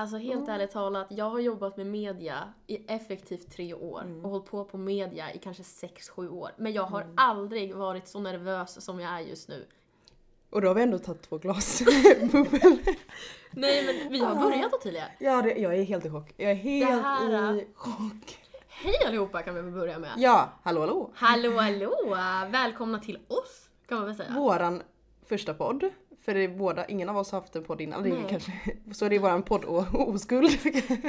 Alltså helt ärligt talat, jag har jobbat med media i effektivt 3 år och hållit på media i kanske 6-7 år. Men jag har aldrig varit så nervös som jag är just nu. Och då har vi ändå tagit 2 glas bubbel. Nej, men vi har börjat Otilia. Ja, jag är helt i chock. Jag är helt i chock. Hej allihopa kan vi börja med. Ja, hallå hallå. Hallå hallå, välkomna till oss kan man väl säga. Våran första podd. För det är båda, ingen av oss har haft en podd innan. Det är kanske, så det är våran poddoskuld.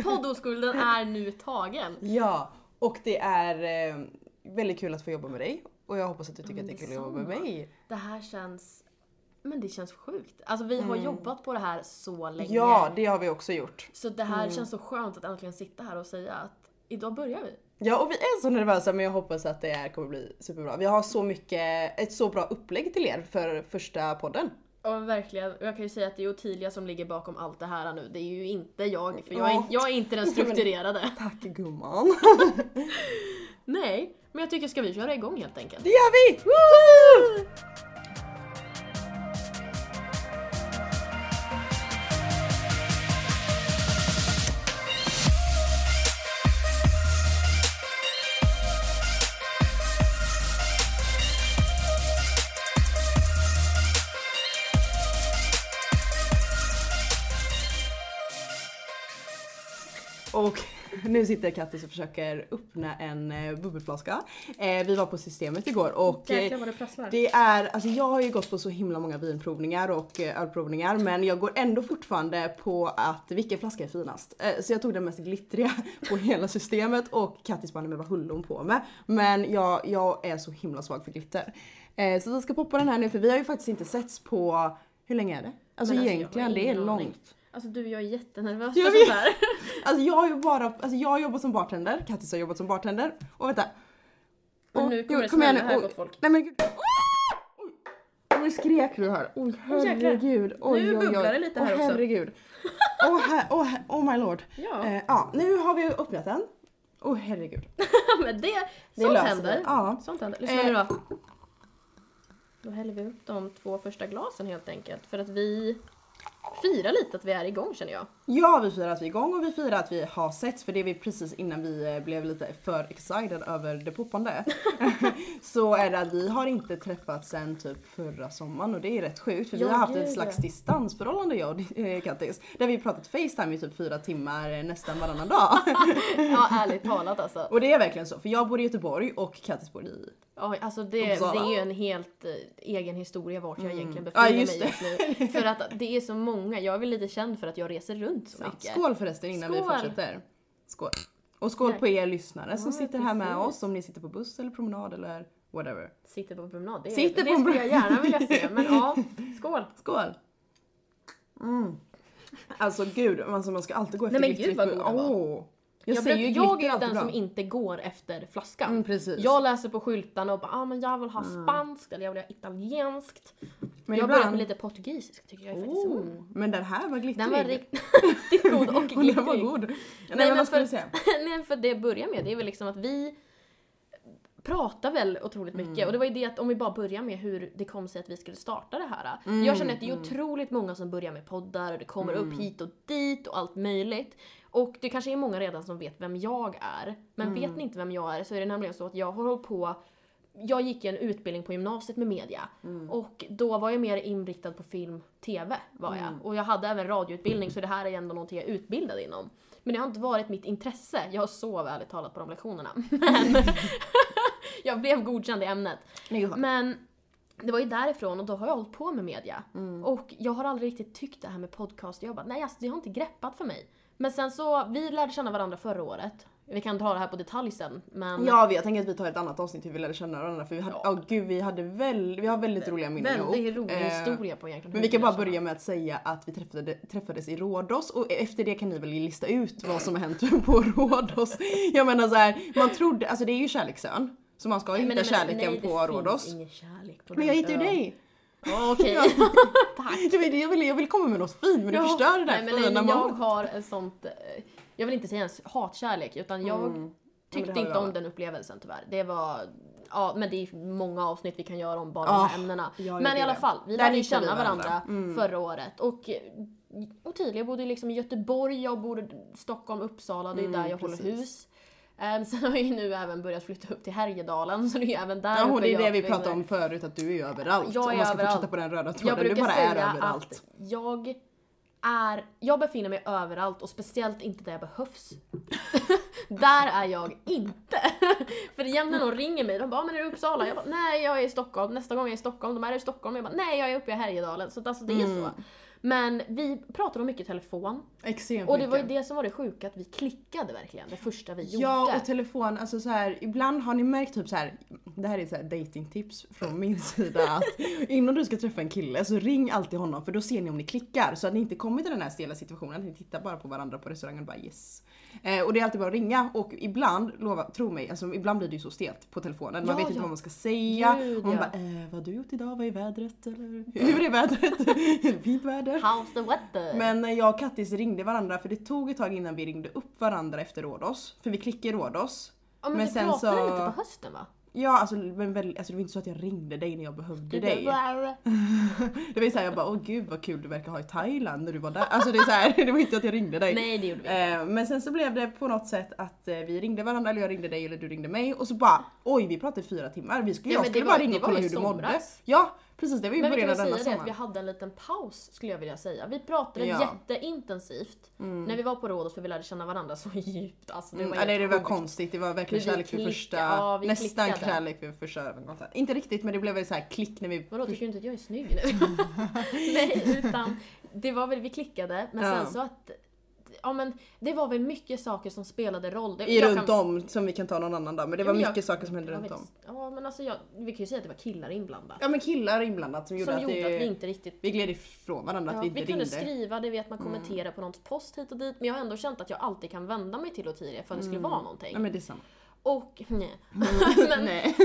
Poddoskulden är nu tagen. Ja, och det är väldigt kul att få jobba med dig. Och jag hoppas att du tycker att det är kul att jobba med mig. Det här känns... Men det känns sjukt. Alltså vi har jobbat på det här så länge. Ja, det har vi också gjort. Så det här känns så skönt att äntligen sitta här och säga att idag börjar vi. Ja, och vi är så nervösa, men jag hoppas att det här kommer bli superbra. Vi har så mycket, ett så bra upplägg till er för första podden. Ja, verkligen. Jag kan ju säga att det är Otilia som ligger bakom allt det här nu. Det är ju inte jag, för jag är inte den strukturerade. Tack gumman. Nej, men jag tycker ska vi köra igång helt enkelt. Det gör vi! Woo! Och nu sitter Kattis och försöker öppna en bubbelflaska. Vi var på systemet igår och det är, alltså jag har ju gått på så himla många vinprovningar och ölprovningar, men jag går ändå fortfarande på att vilken flaska är finast. Så jag tog den mest glittriga på hela systemet och Kattis bara, men vad höll hon på med? Men jag är så himla svag för glitter. Så vi ska poppa den här nu, för vi har ju faktiskt inte setts på, hur länge är det? Alltså egentligen, det är långt. Alltså du, jag är jättenervös för sånt här. Alltså jag har ju bara, jag jobbar som bartender, Kattis har jobbat som bartender. Och vänta. Och nu kommer det smälla här gott folk. Nej men gud. Oh! Nu skrek du här. Åh herregud. Nu bubblar det lite här också. Åh herregud. Oh my lord. Ja. Nu har vi öppnat den. Åh herregud. Men det sånt händer. Ja. Sånt händer. Lyssna nu då. Då häller vi upp de 2 första glasen helt enkelt. För att vi... Fira lite att vi är igång känner jag. Ja, vi firar att vi är igång och vi firar att vi har sett. För det vi precis innan vi blev lite för excited över det poppande. Så är det att vi har inte träffats sen typ förra sommaren. Och det är rätt sjukt för vi har haft ett slags distansförhållande jag och Kattis. Där vi har pratat FaceTime i typ 4 timmar nästan varannan dag. Ja, ärligt talat alltså. Och det är verkligen så. För jag bor i Göteborg och Kattis bor i... Ja, alltså det är ju en helt egen historia vart jag egentligen befinner mig just nu. För att det är så många, jag är väl lite känd för att jag reser runt så mycket. Skål förresten innan vi fortsätter. Skål. Och skål på er lyssnare som sitter här med oss, om ni sitter på buss eller promenad eller whatever. Sitter på promenad, det skulle jag gärna vilja se. Men ja, skål. Skål. Mm. Alltså gud, alltså, man ska alltid gå efter glittret. Nej men gud vad god det var. Jag är den som inte går efter flaskan. Jag läser på skyltarna och bara, men jag vill ha spanskt eller jag vill ha italienskt. Men jag började med lite portugisiskt tycker jag faktiskt. Men den här var glittrig. Den var riktigt god och glittrig. Den var god. Nej, för det börjar med, det är väl liksom att vi pratar väl otroligt mycket. Och det var ju det att om vi bara börjar med hur det kom sig att vi skulle starta det här. Jag känner att det är otroligt många som börjar med poddar och det kommer upp hit och dit och allt möjligt. Och det kanske är många redan som vet vem jag är. Men vet ni inte vem jag är så är det nämligen så att jag har hållit på... Jag gick en utbildning på gymnasiet med media. Och då var jag mer inriktad på film, tv var jag. Och jag hade även radioutbildning så det här är ändå någonting jag är utbildad inom. Men det har inte varit mitt intresse. Jag har så väl talat på de lektionerna. Men jag blev godkänd i ämnet. Men... Det var ju därifrån och då har jag hållit på med media. Och jag har aldrig riktigt tyckt det här med podcast. Jag bara, nej alltså, det har inte greppat för mig. Men sen så, vi lärde känna varandra förra året. Vi kan dra det här på detalj sen. Men... Ja, jag tänker att vi tar ett annat avsnitt hur vi lärde känna varandra. För vi hade, vi har väldigt roliga minnen ihop. Väldigt rolig historia på egentligen. Men vi kan bara börja med att säga att vi träffades i Rhodos. Och efter det kan ni väl lista ut vad som har hänt på Rhodos. Jag menar så här, man trodde, alltså det är ju kärleksön. Så man ska hitta kärleken på Rhodos. Nej, det finns ingen kärlek på Rhodos. Men jag hittar ju dig. Okej. Tack. Jag vill komma med något fint, men du förstör det där fina målet. Jag har en sånt... Jag vill inte säga ens hatkärlek, utan jag tyckte inte om den upplevelsen tyvärr. Det var... Ja, men det är många avsnitt vi kan göra om bara de här ämnena. Men i alla fall, vi lärde känna varandra förra året. Och Otilia, jag bodde liksom i Göteborg, jag bodde i Stockholm, Uppsala, det är där jag håller hus. Sen har jag ju nu även börjat flytta upp till Härjedalen, så det är ju även där uppe. Det är det vi pratade om förut, att du är överallt. Jag är om man ska överallt. Fortsätta på den röda tråden, du bara är överallt. Jag befinner mig överallt och speciellt inte där jag behövs. Där är jag inte. För jämt när någon ringer mig, de bara, men är du i Uppsala? Jag bara, nej jag är i Stockholm. Nästa gång jag är i Stockholm, de är i Stockholm. Jag bara, nej jag är uppe i Härjedalen. Så alltså, det är så. Men vi pratade om mycket telefon. Extremt och det var ju det som var det sjuka, att vi klickade verkligen det första vi gjorde. Ja, och telefon, alltså så här, ibland har ni märkt typ så här, det här är så här datingtips från min sida, att innan du ska träffa en kille så ring alltid honom, för då ser ni om ni klickar, så att ni inte kommer till den här stela situationen, ni tittar bara på varandra på restaurangen och bara yes. Och det är alltid bara att ringa, och ibland, tro mig, alltså ibland blir det ju så stelt på telefonen, man vet inte vad man ska säga. Gud, och man bara, vad har du gjort idag, vad är vädret, eller hur är vädret, fint väder. How's the weather? Men jag och Kattis ringde varandra, för det tog ett tag innan vi ringde upp varandra efter Rhodos. För vi klickade Rhodos. Ja, men vi pratade lite på hösten, va? Ja, alltså, men väl, alltså det var inte så att jag ringde dig när jag behövde dig. Det var ju såhär, jag bara, åh gud vad kul du verkar ha i Thailand när du var där. Alltså det är så här, det var inte att jag ringde dig. Nej, det gjorde vi inte. Men sen så blev det på något sätt att vi ringde varandra, eller jag ringde dig eller du ringde mig. Och så bara, oj vi pratade 4 timmar. Jag skulle bara ringa och kolla hur du mådde. Ja, precis, det var ju början av denna sommar. Men vi kan säga att vi hade en liten paus, skulle jag vilja säga. Vi pratade jätteintensivt när vi var på Rhodos, för vi lärde känna varandra så djupt. Alltså, det var det var konstigt, det var verkligen kärlek vid första, nästan kärlek vid första ögonkastet. Inte riktigt, men det blev väl så här klick när vi... Vadå, tycker du inte att jag är snygg nu? Nej, utan det var väl, vi klickade, men sen så att... Ja, men det var väl mycket saker som spelade roll. Runt om, som vi kan ta någon annan dag. Men det var mycket saker som hände runt om. Ja, men alltså vi kan ju säga att det var killar inblandat. Ja, men killar inblandat som gjorde att vi inte riktigt... Vi gled ifrån varandra, att vi inte ringde. Vi kunde skriva, det vet man kommenterar på något post hit och dit. Men jag har ändå känt att jag alltid kan vända mig till Otilia för att det skulle vara någonting. Ja, men det är samma. Och, nej.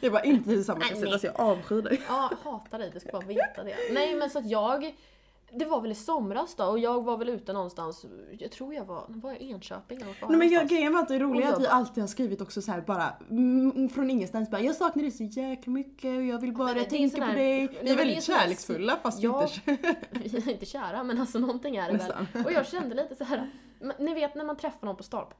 Det var inte samma sätt, alltså jag avskyr dig. Ja, hatar dig, du ska bara veta det. Nej, men så att jag... Det var väl i somras då, och jag var väl ute någonstans, jag tror jag var i Enköping eller vad. Nej, men grejen var att det är roligt att vi alltid har skrivit också så här bara från ingenstans bara, jag saknar dig så jäkla mycket och jag vill bara tänka på dig. Vi är väldigt kärleksfulla fast vi är inte kära, men alltså någonting är det väl. Och jag kände lite så här, ni vet när man träffar någon på Starp,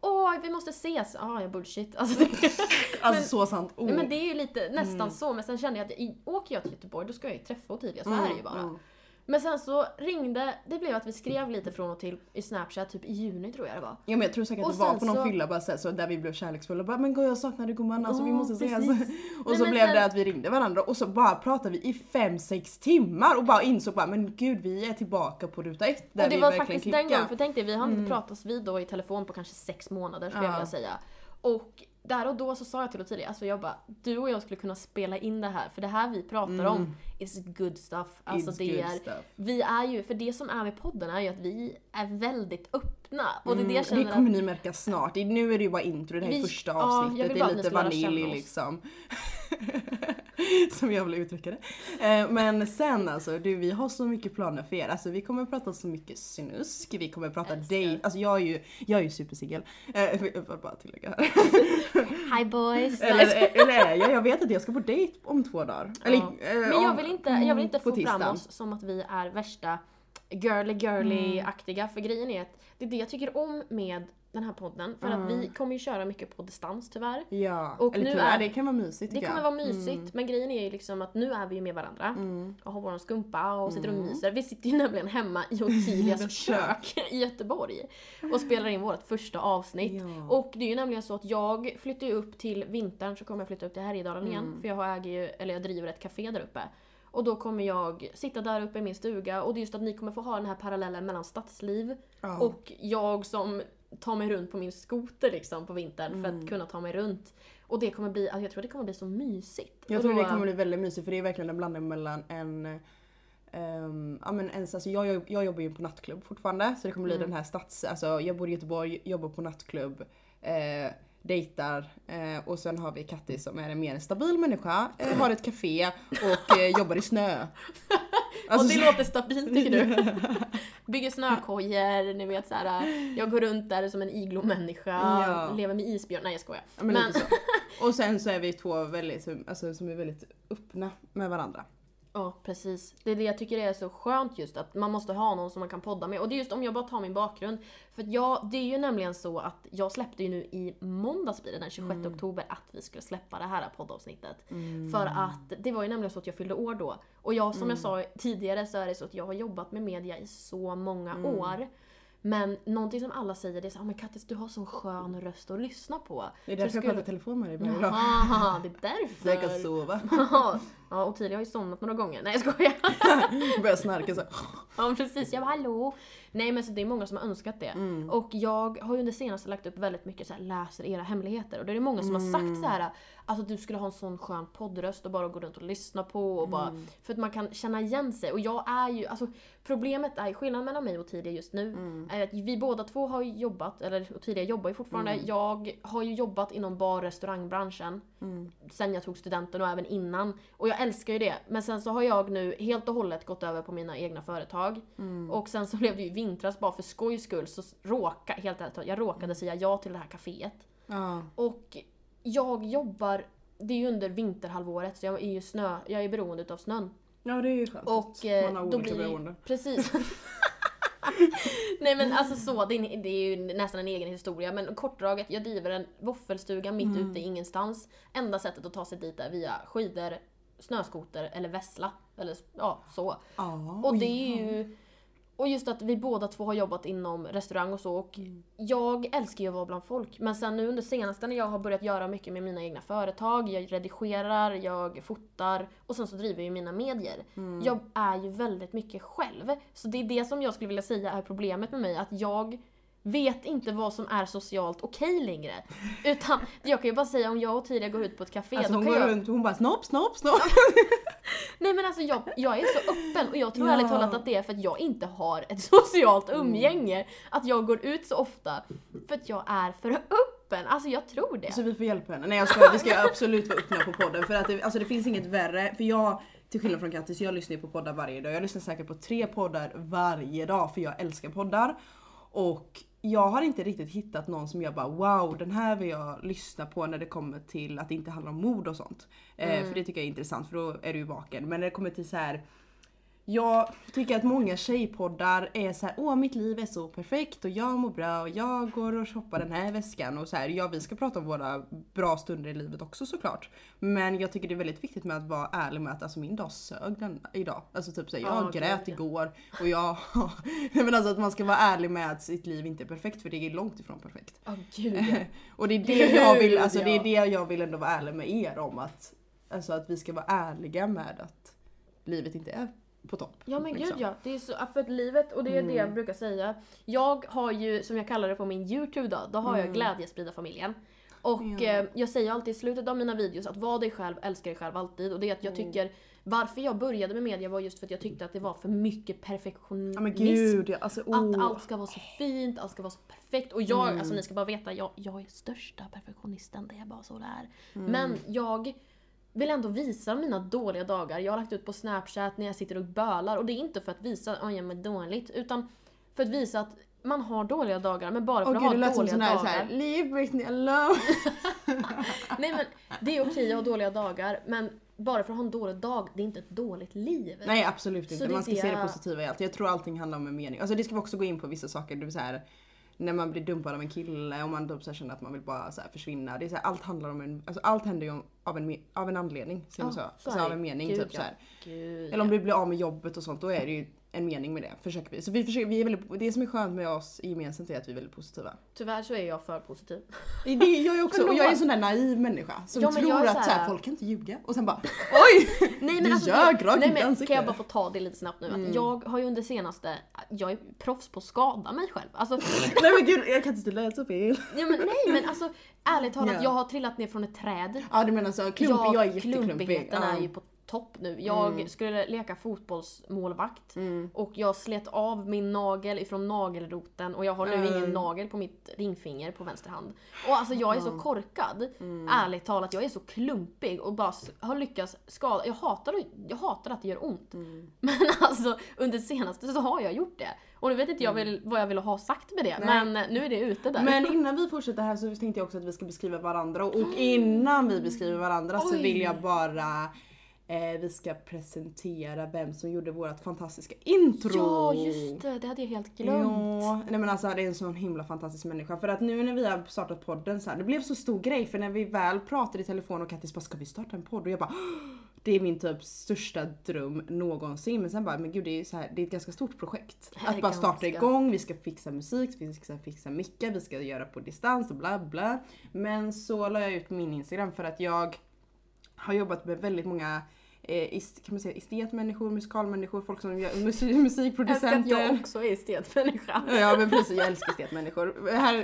vi måste ses, jag bullshit. Alltså så sant. Nej, men det är ju lite nästan så, men sen kände jag att åker jag till Göteborg då ska jag ju träffa Otilia, så här är ju bara. Men sen så ringde, det blev att vi skrev lite från och till i Snapchat, typ i juni tror jag det var. Ja, men jag tror säkert att det var på någon fylla bara så där vi blev kärleksfulla. Bara, men jag saknar dig gumman, alltså vi måste ses. Och nej, så blev det att vi ringde varandra och så bara pratade vi i 5-6 timmar och bara insåg bara, men gud vi är tillbaka på ruta 1 där vi verkligen klickade. Och det var faktiskt den gången, för tänkte vi har inte pratats vid då i telefon på kanske 6 månader skulle jag vilja säga. Och där och då så sa jag till Otilia, alltså jag bara, du och jag skulle kunna spela in det här, för det här vi pratar om is good stuff. Alltså vi är ju, för det som är med podden är ju att vi är väldigt öppna, och det är det jag känner. Det kommer ni märka snart. Nu är det ju bara intro, det här första avsnittet, det är lite vanilj liksom. Som jag vill uttrycka det. Men sen alltså, vi har så mycket planer för er. Alltså vi kommer prata så mycket snusk. Vi kommer prata dejt. Alltså jag är ju supersingel. Jag får bara tillägga här. Hi boys. Eller jag vet att jag ska på dejt om 2 dagar. Eller, men jag vill inte få fram oss som att vi är värsta girly-aktiga. För grejen är att det är det jag tycker om med den här podden, för att vi kommer ju köra mycket på distans tyvärr. Ja, och eller nu tyvärr, det kan vara mysigt. Det kommer vara mysigt, men grejen är ju liksom att nu är vi ju med varandra och har vår skumpa och sitter och myser. Vi sitter ju nämligen hemma i Otilias kök i Göteborg och spelar in vårt första avsnitt. Ja. Och det är ju nämligen så att jag flyttar ju upp till vintern, så kommer jag flytta upp till Härjedalen igen, för jag driver ett café där uppe. Och då kommer jag sitta där uppe i min stuga, och det är just att ni kommer få ha den här parallellen mellan stadsliv och jag som tar mig runt på min skoter liksom på vintern för att kunna ta mig runt. Och det kommer bli, jag tror det kommer bli så mysigt. Jag tror det kommer bli väldigt mysigt, för det är verkligen en blandning mellan en... jag jobbar ju på nattklubb fortfarande, så det kommer bli den här jag bor i Göteborg, jobbar på nattklubb, dejtar, och sen har vi Kattis som är en mer stabil människa, har ett café och jobbar i snö. Alltså, och det låter stabilt, tycker du? Bygger snökojer, ni vet såhär, jag går runt där som en iglo-människa, lever med isbjörn, nej jag skojar. Men... Och sen så är vi två väldigt, som är väldigt öppna med varandra. Ja, precis. Det är det jag tycker är så skönt just, att man måste ha någon som man kan podda med. Och det är just om jag bara tar min bakgrund. För att det är ju nämligen så att jag släppte ju nu i måndags blir det, den 26 oktober, att vi skulle släppa det här poddavsnittet. För att det var ju nämligen så att jag fyllde år då. Och jag, som jag sa tidigare, så är det så att jag har jobbat med media i så många år. Men någonting som alla säger, det är så här: men Kattis, du har sån skön röst att lyssna på. Det är därför jag pratar telefon med dig bara idag. Ja, det är därför. Jag kan sova. Ja, och tidigare har jag ju somnat några gånger. Nej, jag skojar. Jag börjar snarka så. Ja, precis. Jag bara, hallå. Nej, men så det är många som har önskat det. Och jag har ju under senaste lagt upp väldigt mycket så här: läser era hemligheter. Och det är många som har sagt så här, alltså att du skulle ha en sån skön poddröst och bara gå runt och lyssna på. Och bara, för att man kan känna igen sig. Och jag är ju, alltså problemet är, skillnaden mellan mig och tidigare just nu är att vi båda två har jobbat, eller tidigare jobbar ju fortfarande. Jag har ju jobbat inom bar- och restaurangbranschen sen jag tog studenten och även innan. Och jag älskar ju det. Men sen så har jag nu helt och hållet gått över på mina egna företag. Och sen så blev det ju vintras bara för skojs skull. Så jag råkade säga ja till det här kaféet. Och jag jobbar, det är ju under vinterhalvåret. Så jag är ju jag är beroende av snön. Ja, det är ju skönt. Och man har olika beroende. Precis. Nej, men alltså så, det är ju nästan en egen historia. Men kortdraget, jag driver en våffelstuga mitt ute i ingenstans. Enda sättet att ta sig dit är via skidor, snöskoter eller vässla eller så. Och det är ju, och just att vi båda två har jobbat inom restaurang och så, och jag älskar ju att vara bland folk. Men sen nu under senaste, när jag har börjat göra mycket med mina egna företag, jag redigerar, jag fotar och sen så driver jag ju mina medier. Jag är ju väldigt mycket själv. Så det är det som jag skulle vilja säga är problemet med mig, att jag vet inte vad som är socialt okej längre. Utan jag kan ju bara säga, om jag och Tyra går ut på ett café, alltså, hon går runt och hon bara snopp. Nej, men alltså jag är så öppen. Och jag tror ärligt talat att det är för att jag inte har ett socialt umgänge. Att jag går ut så ofta, för att jag är för öppen. Alltså jag tror det. Så vi får hjälpa henne. Nej, vi ska absolut vara öppna på podden. För att det finns inget värre. För jag, till skillnad från Kattis, jag lyssnar på poddar varje dag. Jag lyssnar säkert på 3 poddar varje dag, för jag älskar poddar. Och jag har inte riktigt hittat någon som jag bara, wow, den här vill jag lyssna på när det kommer till att det inte handlar om mord och sånt. För det tycker jag är intressant, för då är du ju vaken. Men när det kommer till så här, jag tycker att många tjejpoddar är så här, åh, mitt liv är så perfekt och jag mår bra och jag går och shoppar den här väskan och så här. Ja, vi ska prata om våra bra stunder i livet också, såklart. Men jag tycker det är väldigt viktigt med att vara ärlig med att, alltså, min dag sög idag. Alltså typ så här, jag grät igår och jag... men alltså att man ska vara ärlig med att sitt liv inte är perfekt, för det är långt ifrån perfekt. Och det är det jag vill, alltså det är det jag vill ändå vara ärlig med er om, att, alltså, att vi ska vara ärliga med att livet inte är på topp. Ja, men liksom. Gud, ja. Det är så för att livet, och det är det jag brukar säga. Jag har ju, som jag kallar det på min YouTube då har jag glädjesprida familjen. Och jag säger alltid i slutet av mina videos att var dig själv, älskar dig själv alltid. Och det är att jag tycker, varför jag började med media var just för att jag tyckte att det var för mycket perfektionism. Men gud, att allt ska vara så fint, allt ska vara så perfekt. Och jag, alltså ni ska bara veta, jag är största perfektionisten, det är bara så där. Men jag vill ändå visa mina dåliga dagar. Jag har lagt ut på Snapchat när jag sitter och bölar. Och det är inte för att visa att jag är dåligt, utan för att visa att man har dåliga dagar. Men bara för att ha dåliga dagar. Så här, leave Britney alone. Nej, men det är okej att ha dåliga dagar. Men bara för att ha en dålig dag, det är inte ett dåligt liv. Nej, absolut inte. Man ska se det positiva i allt. Jag tror allting handlar om en mening. Alltså det ska vi också gå in på vissa saker. Det är så här, när man blir dumpad av en kille och man så känner att man vill bara så här försvinna. Det är så här, allt handlar om en, alltså allt händer ju av en anledning, så av en mening, gud, typ så här. Gud, eller om du blir av med jobbet och sånt, då är det ju en mening med det. Försöker vi. Så vi är väldigt, det som är skönt med oss gemensamt är att vi är väldigt positiva. Tyvärr så är jag för positiv. Det är jag också, och jag är en sån där naiv människa som tror att så här, folk kan inte ljuga, och sen bara oj. Nej, men alltså, kan jag bara få ta det lite snabbt nu, att jag har ju under senaste, jag är proffs på att skada mig själv. Alltså nej, men gud, jag kan inte läsa fel. Ja, men nej, men alltså ärligt talat, jag har trillat ner från ett träd. Ja, du menar så klumpig, jag är jätteklumpig. Klumpigheten är ju på topp nu. Jag skulle leka fotbollsmålvakt och jag slet av min nagel ifrån nagelroten, och jag har nu ingen nagel på mitt ringfinger på vänster hand. Och alltså jag är så korkad, ärligt talat, jag är så klumpig och bara har lyckats skada. Jag hatar att det gör ont. Men alltså under senaste så har jag gjort det. Och nu vet inte jag vad jag ville ha sagt med det. Nej. Men nu är det ute där. Men innan vi fortsätter här så tänkte jag också att vi ska beskriva varandra. Och innan vi beskriver varandra så vill jag bara Vi ska presentera vem som gjorde vårt fantastiska intro. Ja, just det. Det hade jag helt glömt. Ja, nej men alltså det är en sån himla fantastisk människa. För att nu när vi har startat podden så här, det blev så stor grej. För när vi väl pratade i telefon och Kattis bara, ska vi starta en podd? Och jag bara, det är min typ största dröm någonsin. Men sen bara, men gud det är så här, det är ett ganska stort projekt. Att bara starta igång, vi ska fixa musik, vi ska fixa mickar, vi ska göra på distans och bla bla. Men så la jag ut min Instagram för att jag har jobbat med väldigt många kan man säga estetmänniskor, musikalmänniskor, folk som gör musikproducenter. Jag också är estetmänniska. Ja, men precis, jag älskar estetmänniskor. Här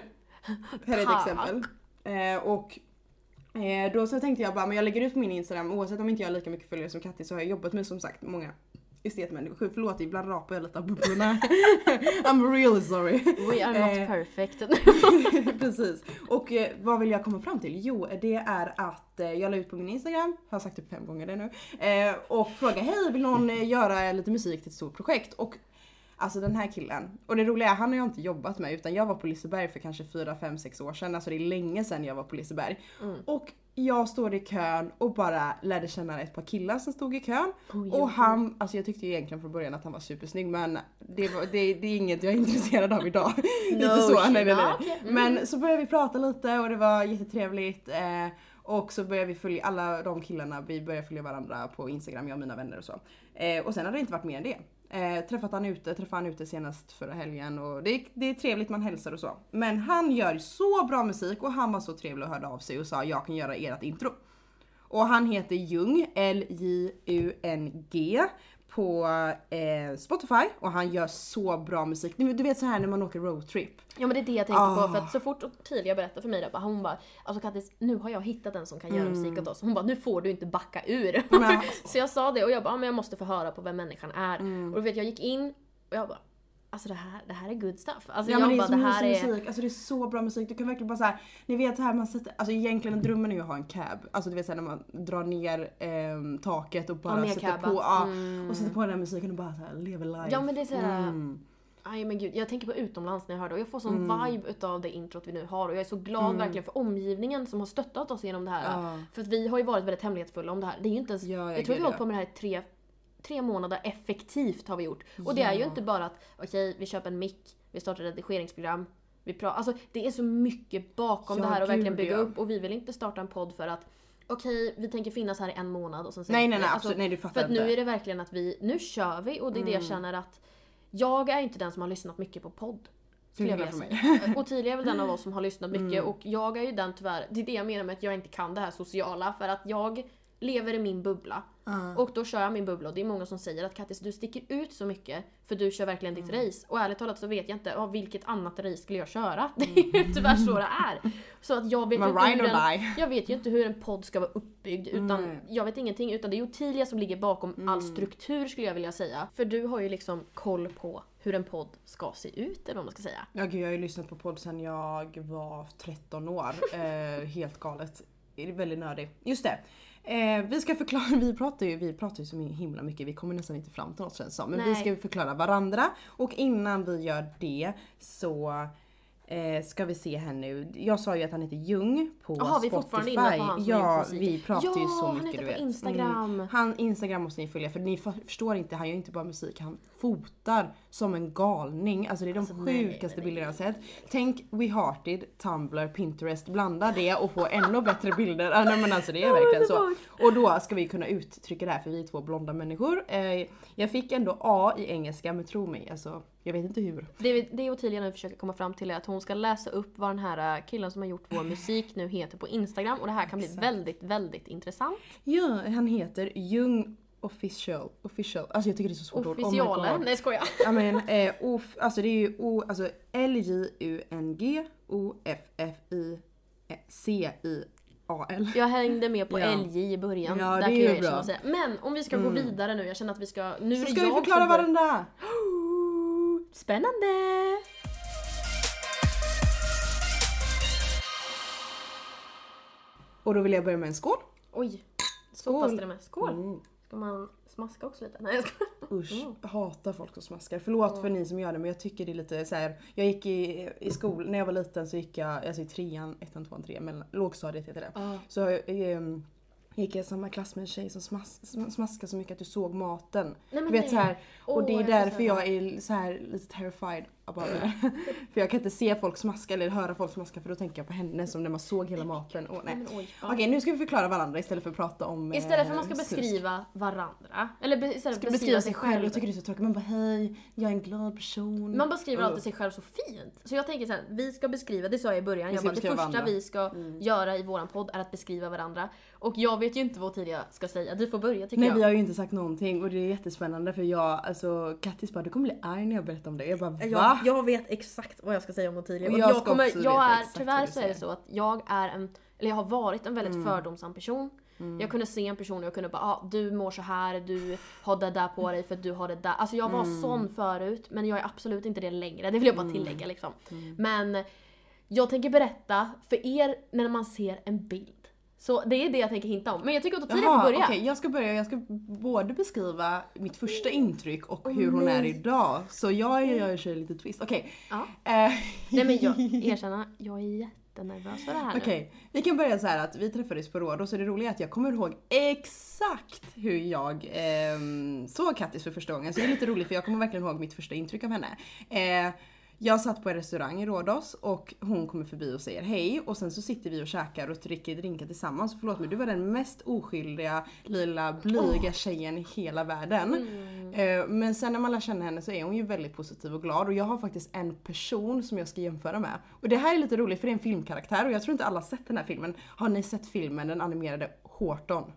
är ett exempel. Och då så tänkte jag bara, men jag lägger ut min Instagram oavsett om inte jag har lika mycket följare som Kattis, så har jag jobbat med som sagt många estetmänniskor. Förlåt, ibland rapar jag lite av bubblorna. I'm really sorry. We are not perfect. Precis. Och vad vill jag komma fram till? Jo, det är att jag la ut på min Instagram, har sagt typ 5 gånger det nu, och frågade, hej, vill någon göra lite musik till ett stort projekt? Och alltså den här killen, och det roliga är, han har jag inte jobbat med, utan jag var på Liseberg för kanske 4-6 år sedan. Alltså det är länge sedan jag var på Liseberg. Mm. Och jag stod i kön och bara lärde känna ett par killar som stod i kön. Och han, alltså jag tyckte egentligen från början att han var supersnygg, men det är inget jag är intresserad av idag. Lite så, nej. Mm. Men så började vi prata lite och det var jättetrevligt. Och så började vi följa alla de killarna, vi började följa varandra på Instagram, jag och mina vänner och så. Och sen har det inte varit mer än det. Träffade han ute senast förra helgen, och det är trevligt, man hälsar och så. Men han gör så bra musik, och han var så trevlig och hörde av sig och sa, jag kan göra ert intro. Och han heter Ljung, Ljung på Spotify, och han gör så bra musik. Du vet så här när man åker roadtrip. Ja, men det är det jag tänker på, för att så fort Otilia berättade för mig då, hon bara, alltså Kattis, nu har jag hittat den som kan göra musik åt oss. Hon bara, nu får du inte backa ur. Men, så jag sa det, och jag bara, men jag måste få höra på vem människan är. Och du vet, jag gick in och jag bara, alltså det här är good stuff. Alltså ja, jag bara, det här är musik. Alltså det är så bra musik. Du kan verkligen bara så här, ni vet så här man sätter, alltså egentligen drömmen är ju att ha en cab. Alltså du vet så här, när man drar ner taket och bara sätter på och sätter på den här musiken och bara så här lever life. Ja, men det är så här, aj men gud, jag tänker på utomlands när jag hör det, och jag får sån vibe utav det introt vi nu har, och jag är så glad verkligen för omgivningen som har stöttat oss genom det här. För att vi har ju varit väldigt hemlighetsfulla om det här. Det är ju inte ens, jag tror vi har hållit på med det här i 3 månader effektivt har vi gjort. Och det är ju inte bara att okej, vi köper en mick, vi startar ett redigeringsprogram, vi pratar, alltså det är så mycket bakom det här, och verkligen bygga upp, och vi vill inte starta en podd för att okej, vi tänker finnas här i en månad och sen nej, absolut, nej, du fattar för att inte. Nu är det verkligen att nu kör vi, och det är det jag känner att jag är inte den som har lyssnat mycket på podd. Och tidigare är väl den av oss som har lyssnat mycket, och jag är ju den tyvärr, det är det jag menar med att jag inte kan det här sociala, för att jag lever i min bubbla. Och då kör jag min bubbla, och det är många som säger att Kattis, du sticker ut så mycket för du kör verkligen ditt race, och ärligt talat så vet jag inte vilket annat race skulle jag köra. Det är ju tyvärr så det är. Så att jag vet ju inte hur en podd ska vara uppbyggd, utan jag vet ingenting, utan det är Otilia som ligger bakom all struktur, skulle jag vilja säga. För du har ju liksom koll på hur en podd ska se ut, eller vad man ska säga. Ja gud, jag har ju lyssnat på podd sedan jag var 13 år. Helt galet. Det är väldigt nördigt. Just det. Vi ska förklara, vi pratar ju så himla mycket, vi kommer nästan inte fram till något sen så. Men vi ska förklara varandra, och innan vi gör det så ska vi se här nu. Jag sa ju att han heter Ljung på Spotify. Vi är fortfarande inne på hans musik. Vi pratar ju så mycket, du vet. Ja, han heter på Instagram. Han Instagram måste ni följa, för ni förstår inte, han gör inte bara musik, han fotar som en galning. Alltså det är de sjukaste bilderna jag sett. Tänk We Hearted, Tumblr, Pinterest, blanda det och få ännu bättre bilder. Men alltså det är verkligen så. Och då ska vi kunna uttrycka det här, för vi är 2 blonda människor. Jag fick ändå A i engelska, men tro mig, alltså jag vet inte hur. Det Otilia nu försöker komma fram till är att hon ska läsa upp vad den här killen som har gjort vår musik nu heter på Instagram. Och det här kan bli väldigt, väldigt intressant. Ja, han heter Ljung Official. Alltså jag tycker det är så svårt ord. Officialen, nej skojar. Ja men, alltså det är ju Ljungofficial. Jag hängde med på LJ i början. Ja, där det är ju bra. Men om vi ska gå vidare nu, jag känner att vi ska... Nu så ska vi förklara varandra! Spännande! Och då vill jag börja med en skål. Oj, så pass det med. Skål! Ska man smaska också lite? Nej, jag ska... Usch, hatar folk som smaskar. Förlåt för ni som gör det, men jag tycker det är lite så här. Jag gick i skolan, när jag var liten så gick jag i trean, ettan, tvåan, trean, lågstadiet heter det. Så gick jag i samma klass med en tjej som smaskade så mycket att du såg maten. Nej, men vet, så här, och det är därför jag är så här lite terrified about det. För jag kan inte se folk smaska eller höra folk smaska, för då tänker jag på henne som när man såg hela maten. Och, nej. Okej, nu ska vi förklara varandra istället för att prata om... Istället för att man ska beskriva varandra. Eller istället för att beskriva sig själv. Jag tycker det är så tråkigt. Man bara, hej, jag är en glad person. Man beskriver alltid sig själv så fint. Så jag tänker så här, vi ska beskriva, det sa jag i början. Jag bara, det första varandra vi ska göra i våran podd är att beskriva varandra. Och jag vet ju inte vad Otilia ska säga. Du får börja, tycker jag. Nej, vi har ju inte sagt någonting. Och det är jättespännande, för jag, alltså Kattis bara, du kommer bli arg när jag berättar om det. Jag bara, va? Jag vet exakt vad jag ska säga om Otilia. Tyvärr så är det så att jag har varit en väldigt fördomsam person. Mm. Jag kunde se en person och jag kunde bara, du mår så här, du har det där på dig för att du har det där. Alltså jag var sån förut, men jag är absolut inte det längre. Det vill jag bara tillägga liksom. Men jag tänker berätta för er när man ser en bild. Så det är det jag tänker hinta om. Men jag tycker att Otilia får börja. Okej, jag ska börja. Jag ska både beskriva mitt första intryck och hur hon är idag. Så jag gör lite twist. Okej. Nej, men jag erkänner, jag är jättenervös för det här. Okej, vi kan börja så här att vi träffades på Rhodos. Så det roliga är att jag kommer ihåg exakt hur jag såg Kattis för första gången. Så det är lite roligt, för jag kommer verkligen ihåg mitt första intryck av henne. Jag satt på en restaurang i Rhodos och hon kommer förbi och säger hej. Och sen så sitter vi och käkar och dricker drinkar tillsammans. Förlåt mig, du var den mest oskyldiga, lilla, blyga tjejen i hela världen. Men sen när man lär känna henne så är hon ju väldigt positiv och glad. Och jag har faktiskt en person som jag ska jämföra med. Och det här är lite roligt, för det är en filmkaraktär. Och jag tror inte alla har sett den här filmen. Har ni sett filmen, den animerade Horton?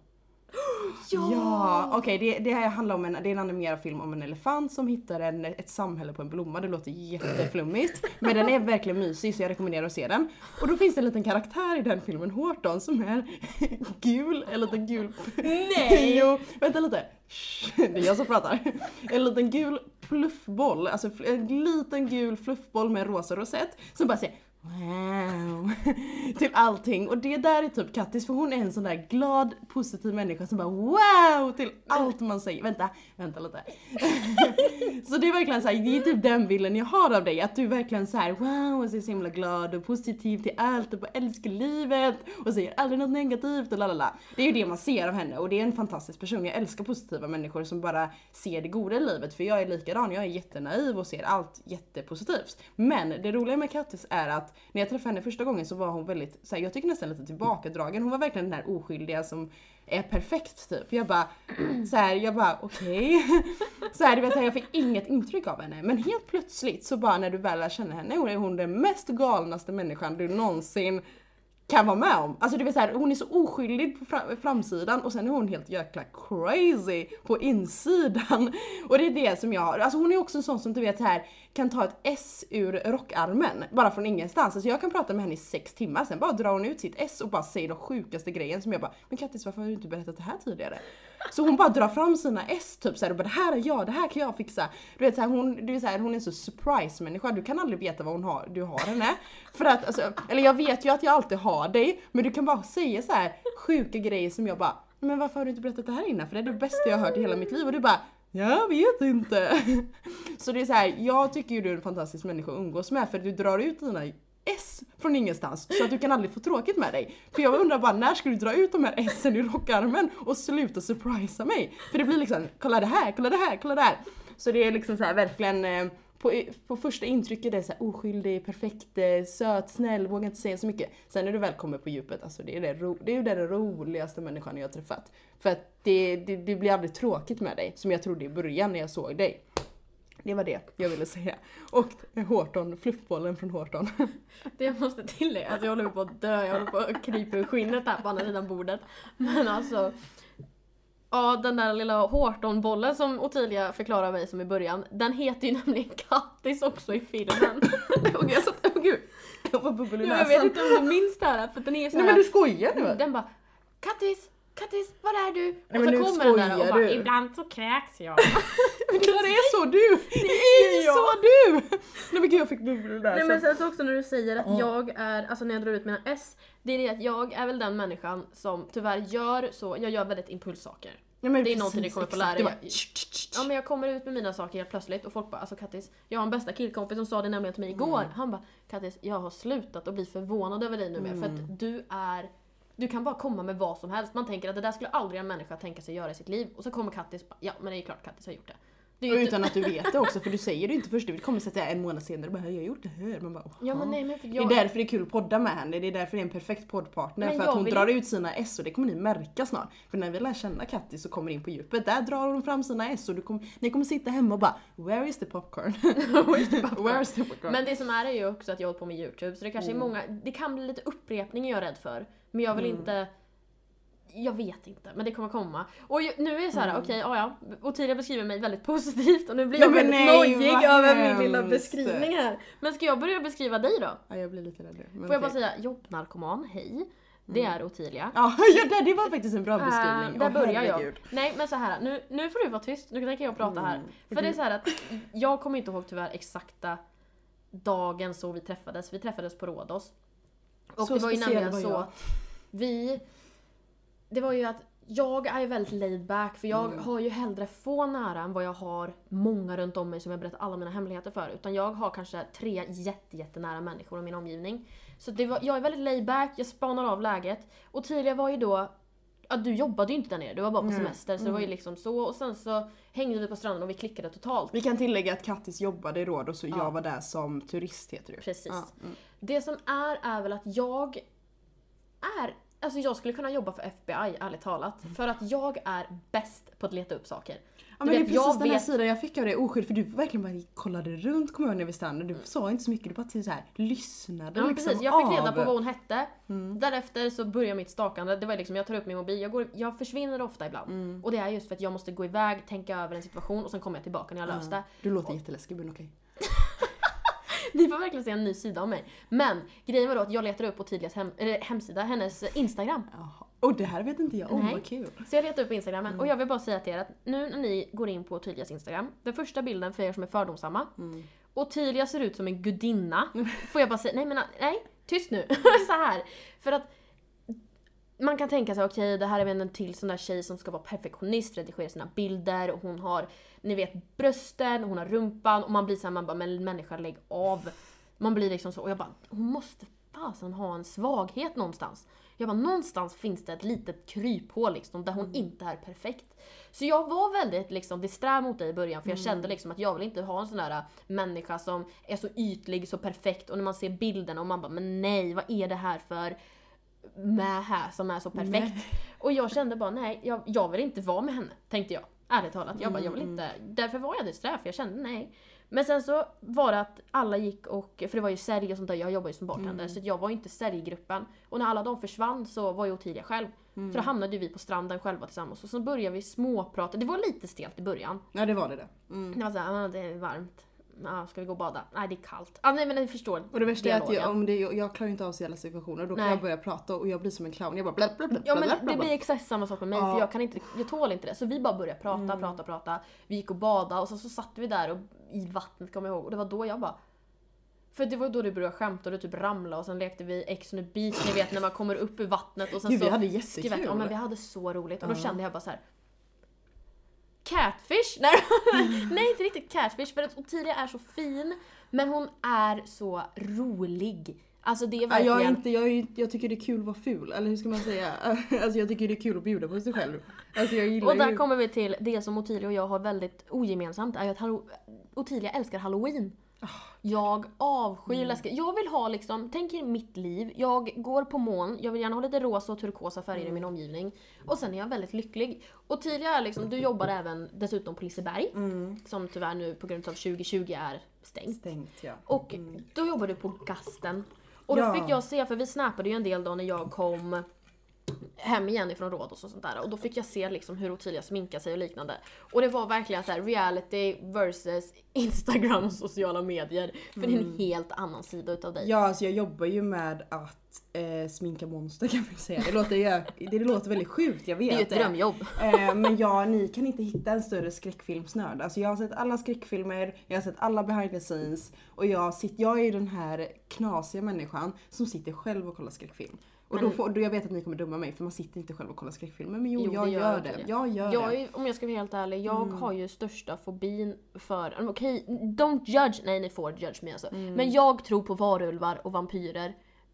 Ja, okej, det här handlar om det är en animerad film om en elefant som hittar ett samhälle på en blomma. Det låter jätteflummigt, men den är verkligen mysig, så jag rekommenderar att se den. Och då finns det en liten karaktär i den filmen, Horton, som är gul, en liten gul... Nej! Jo, vänta lite. Det är jag som pratar. En liten gul fluffboll, alltså en liten gul fluffboll med en rosa rosett som bara säger... wow, till allting. Och det där är typ Kattis, för hon är en sån där glad, positiv människa som bara wow till allt man säger. Vänta lite. Så det är verkligen så här, det är typ den bilden jag har av dig, att du verkligen så här wow, och så är så himla glad och positiv till allt och bara älskar livet och säger aldrig något negativt och lalala. Det är ju det man ser av henne, och det är en fantastisk person. Jag älskar positiva människor som bara ser det goda i livet, för jag är likadan, jag är jättenaiv och ser allt jättepositivt. Men det roliga med Kattis är att när jag träffade henne första gången så var hon väldigt så här, jag tycker nästan lite tillbakadragen. Hon var verkligen den här oskyldiga som är perfekt typ. Jag bara så här, jag bara okej. Så här, det vill säga, jag fick inget intryck av henne, men helt plötsligt så bara när du väl lär känna henne, hon är den mest galnaste människan du någonsin kan vara med om. Alltså det vill säga, hon är så oskyldig på framsidan och sen är hon helt jäkla crazy på insidan. Och det är det som jag har. Alltså hon är också en sån som du vet här kan ta ett S ur rockarmen bara från ingenstans. Alltså jag kan prata med henne i 6 timmar, sen bara drar hon ut sitt S och bara säger de sjukaste grejen som jag bara, men Kattis, varför har du inte berättat det här tidigare? Så hon bara drar fram sina S typ så här, och bara, det här är jag, det här kan jag fixa. Du vet så här, hon är så surprise människa. Du kan aldrig veta vad du har henne. För att alltså, eller jag vet ju att jag alltid har dig, men du kan bara säga så här sjuka grejer som jag bara, men varför har du inte berättat det här innan? För det är det bästa jag har hört i hela mitt liv. Och du bara, jag vet inte. Så det är så här, jag tycker ju du är en fantastisk människa att umgås med, för du drar ut dina S från ingenstans så att du kan aldrig få tråkigt med dig. För jag undrar bara, när ska du dra ut de här S'en ur rockarmen och sluta surprisa mig? För det blir liksom, kolla det här, kolla det här, kolla det här. Så det är liksom så här verkligen... På första intrycket är det så här oskyldig, perfekt, söt, snäll, vågar inte säga så mycket. Sen är du välkommen på djupet. Alltså det är ju den roligaste människan jag har träffat. För att det blir aldrig tråkigt med dig, som jag trodde i början när jag såg dig. Det var det jag ville säga. Och Horton, fluffbollen från Horton. Det jag måste tillägga, alltså jag håller på att dö, jag håller på att krypa ur skinnet här på andra sidan bordet. Men alltså... Ja, den där lilla Hortonbollen som Otilia förklarade mig som i början, den heter ju nämligen Kattis också i filmen. Gud, jag var bubbel i näsan. Jag vet inte om du minns det här, för den är så här... Nej, men du skojar nu. Den bara, Kattis, var är du? Och nej, så kommer den där och bara, ibland så kräks jag. Men det är så du! Det är så du! Nej, men gud, jag fick bubbel i näsan. Nej, men sen så också när du säger att jag är, alltså när jag drar ut mina S, det är det att jag är väl den människan som tyvärr gör så, jag gör väldigt impulssaker. Ja, det är precis, någonting du kommer få lära dig. Ja, men jag kommer ut med mina saker helt plötsligt och folk bara, alltså Kattis, jag har en bästa killkompis som sa det nämligen till mig igår. Han bara, Kattis, jag har slutat att bli förvånad över dig nu mer, för att du är Du kan bara komma med vad som helst. Man tänker att det där skulle aldrig en människa tänka sig göra i sitt liv. Och så kommer Kattis, ja men det är ju klart Kattis har gjort det. Och utan att du vet det också, för du säger det inte först. Du kommer säga en månad senare och bara, jag har gjort det här. Man bara, ja, men nej, men för jag... Det är därför det är kul att podda med henne. Det är därför det är en perfekt poddpartner. Men för att hon drar ut sina S och det kommer ni märka snart. För när vi lär känna Kattis så kommer in på djupet. Där drar hon fram sina S och ni kommer sitta hemma och bara, where is the popcorn? Where is the popcorn? Men det som är ju också att jag håller på med YouTube. Så det kanske är många, det kan bli lite upprepning jag är rädd för. Men jag vill inte... Jag vet inte, men det kommer komma. Och nu är det så här, okej, ja. Otilia beskriver mig väldigt positivt. Och nu blir jag väldigt nojig över min lilla beskrivning här. Men ska jag börja beskriva dig då? Ja, jag blir lite rädd. Får jag bara säga, jobbnarkoman, hej. Det är Otilia. Ja, det var faktiskt en bra beskrivning. Där börjar jag. Nej, men så här, nu får du vara tyst. Nu kan jag prata här. För det är så här att jag kommer inte ihåg tyvärr exakta dagen så vi träffades. Vi träffades på Rhodos. Och så det var ju nämligen så vi... Det var ju att jag är väldigt laid back. För jag har ju hellre få nära än vad jag har många runt om mig som jag berättat alla mina hemligheter för. Utan jag har kanske 3 jättenära människor i min omgivning. Så jag är väldigt laid back. Jag spanar av läget. Och tidigare var ju då... Ja, du jobbade ju inte där nere. Du var bara på semester. Så det var ju liksom så. Och sen så hängde vi på stranden och vi klickade totalt. Vi kan tillägga att Kattis jobbade i Rhodos och så jag var där som turist, heter det. Precis. Ja. Mm. Det som är väl att jag är... Alltså jag skulle kunna jobba för FBI, ärligt talat. För att jag är bäst på att leta upp saker. Ja, men det är precis den här sidan jag fick av det oskyldigt. För du verkligen bara kollade runt, kom jag när vi stannade. Du sa inte så mycket, du bara till så här lyssnade. Ja, liksom, precis. Jag fick reda på vad hon hette. Därefter så började mitt stakande. Det var liksom, jag tar upp min mobil. Jag försvinner ofta ibland. Och det är just för att jag måste gå iväg, tänka över en situation. Och sen kommer jag tillbaka när jag löst det. Du låter jätteläskig, men okej. Ni får verkligen se en ny sida av mig. Men grejen var då att jag letar upp på Otilias hemsida, hennes Instagram. Jaha. Och det här vet inte jag. Oh, vad kul. Så jag letar upp Instagramen. Och jag vill bara säga till er att nu när ni går in på Otilias Instagram, den första bilden för er som är fördomsamma. Otilia ser ut som en gudinna. Får jag bara säga, nej, tyst nu. Så här. För att man kan tänka sig, okej, det här är en till sån där tjej som ska vara perfektionist, redigera sina bilder, och hon har, ni vet, brösten, och hon har rumpan, och man blir så här, man bara, men människa, lägg av. Man blir liksom så, och jag bara, hon måste fasen ha en svaghet någonstans. Jag bara, någonstans finns det ett litet kryphål liksom, där hon inte är perfekt. Så jag var väldigt liksom disträ mot dig i början, för jag kände liksom att jag vill inte ha en sån där människa som är så ytlig, så perfekt, och när man ser bilderna och man bara, men nej, vad är det här för... med här som är så perfekt. Och jag kände bara, nej, jag vill inte vara med henne, tänkte jag, ärligt talat. Jag bara, jag vill inte, därför var jag disträ, för jag kände nej. Men sen så var det att alla gick och, för det var ju sälj och sånt där, jag jobbar ju som bartender, så jag var ju inte säljgruppen. Och när alla de försvann så var jag Otilia själv. För då hamnade ju vi på stranden själva tillsammans. Och så började vi småprata, det var lite stelt i början. Ja, det var det. Det var såhär, det är varmt. Ska vi gå och bada? Nej, det är kallt. Nej, men jag förstår. Och det värsta är att jag klarar inte av så jävla situationer. Då kan jag börja prata och jag blir som en clown. Jag bara blablabla. Det blir exakt samma sak med mig. För jag tål inte det. Så vi bara började prata. Vi gick och badade. Och så satt vi där och, i vattnet, kommer jag ihåg. Och det var då jag bara... För det var då du började skämta och du typ ramlade. Och sen lekte vi Ex on the Beach. Ni vet, när man kommer upp ur vattnet. Och sen så vi hade jättekul. Ja, men vi hade så roligt. Och då kände jag bara så här... Catfish? Nej, inte riktigt catfish. För att Otilia är så fin. Men hon är så rolig. Alltså det är verkligen... Jag tycker det är kul att vara ful. Eller hur ska man säga? Alltså jag tycker det är kul att bjuda på sig själv. Alltså jag gillar. Och där kommer vi till det som Otilia och jag har väldigt ogemensamt. Är att Otilia älskar Halloween. Jag avskyr läskigt. Jag vill ha liksom, tänk er mitt liv. Jag går på moln, jag vill gärna ha lite rosa och turkosa färger i min omgivning. Och sen är jag väldigt lycklig. Och tidigare liksom, du jobbar även dessutom på Liseberg, som tyvärr nu på grund av 2020 är stängt ja. Och då jobbar du på Gasten. Och då fick jag se, för vi snappade ju en del då när jag kom hem igen ifrån Rhodos och sånt där. Och då fick jag se liksom hur Otilia sminkar sig och liknande. Och det var verkligen så här reality versus Instagram och sociala medier. För det är en helt annan sida utav dig. Ja, alltså jag jobbar ju med att sminka monster, kan man säga. Det låter väldigt sjukt, jag vet. Det är ju ett drömjobb. Men ni kan inte hitta en större skräckfilmsnörd. Alltså jag har sett alla skräckfilmer, jag har sett alla behind the scenes. Och jag är ju den här knasiga människan som sitter själv och kollar skräckfilm. Men, och då jag vet att ni kommer döma mig, för man sitter inte själv och kollar skräckfilmer. Men jag gör det. Om jag ska vara helt ärlig, jag har ju största fobin för... Okej, don't judge. Nej, ni får judge mig alltså. Men jag tror på varulvar och vampyrer.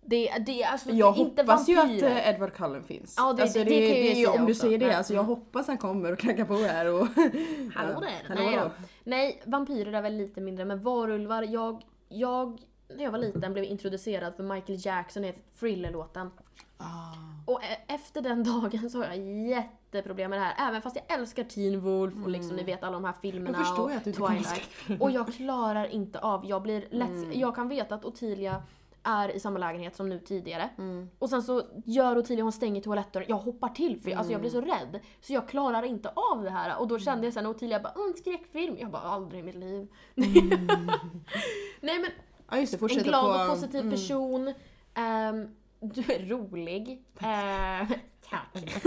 Det är alltså, jag inte hoppas vampyrer. Ju att Edward Cullen finns. Ja, det om du säger det. Alltså, jag hoppas han kommer och knackar på här. Och, hallå där. Hallå nej, då. Nej, vampyrer är väl lite mindre. Men varulvar, jag när jag var liten blev introducerad för Michael Jackson i Thriller-låten. Ah. Och efter den dagen så har jag jätteproblem med det här. Även fast jag älskar Teen Wolf och liksom, ni vet alla de här filmerna och jag Twilight. Och jag klarar inte av, jag blir jag kan veta att Otilia är i samma lägenhet som nu tidigare. Mm. Och sen så gör Otilia, hon stänger toaletten. Jag hoppar till för alltså jag blir så rädd. Så jag klarar inte av det här. Och då kände jag sen Otilia bara, en skräckfilm. Jag bara, aldrig i mitt liv. Nej men, ja, just det, fortsätta en glad och positiv person. Du är rolig. Tack.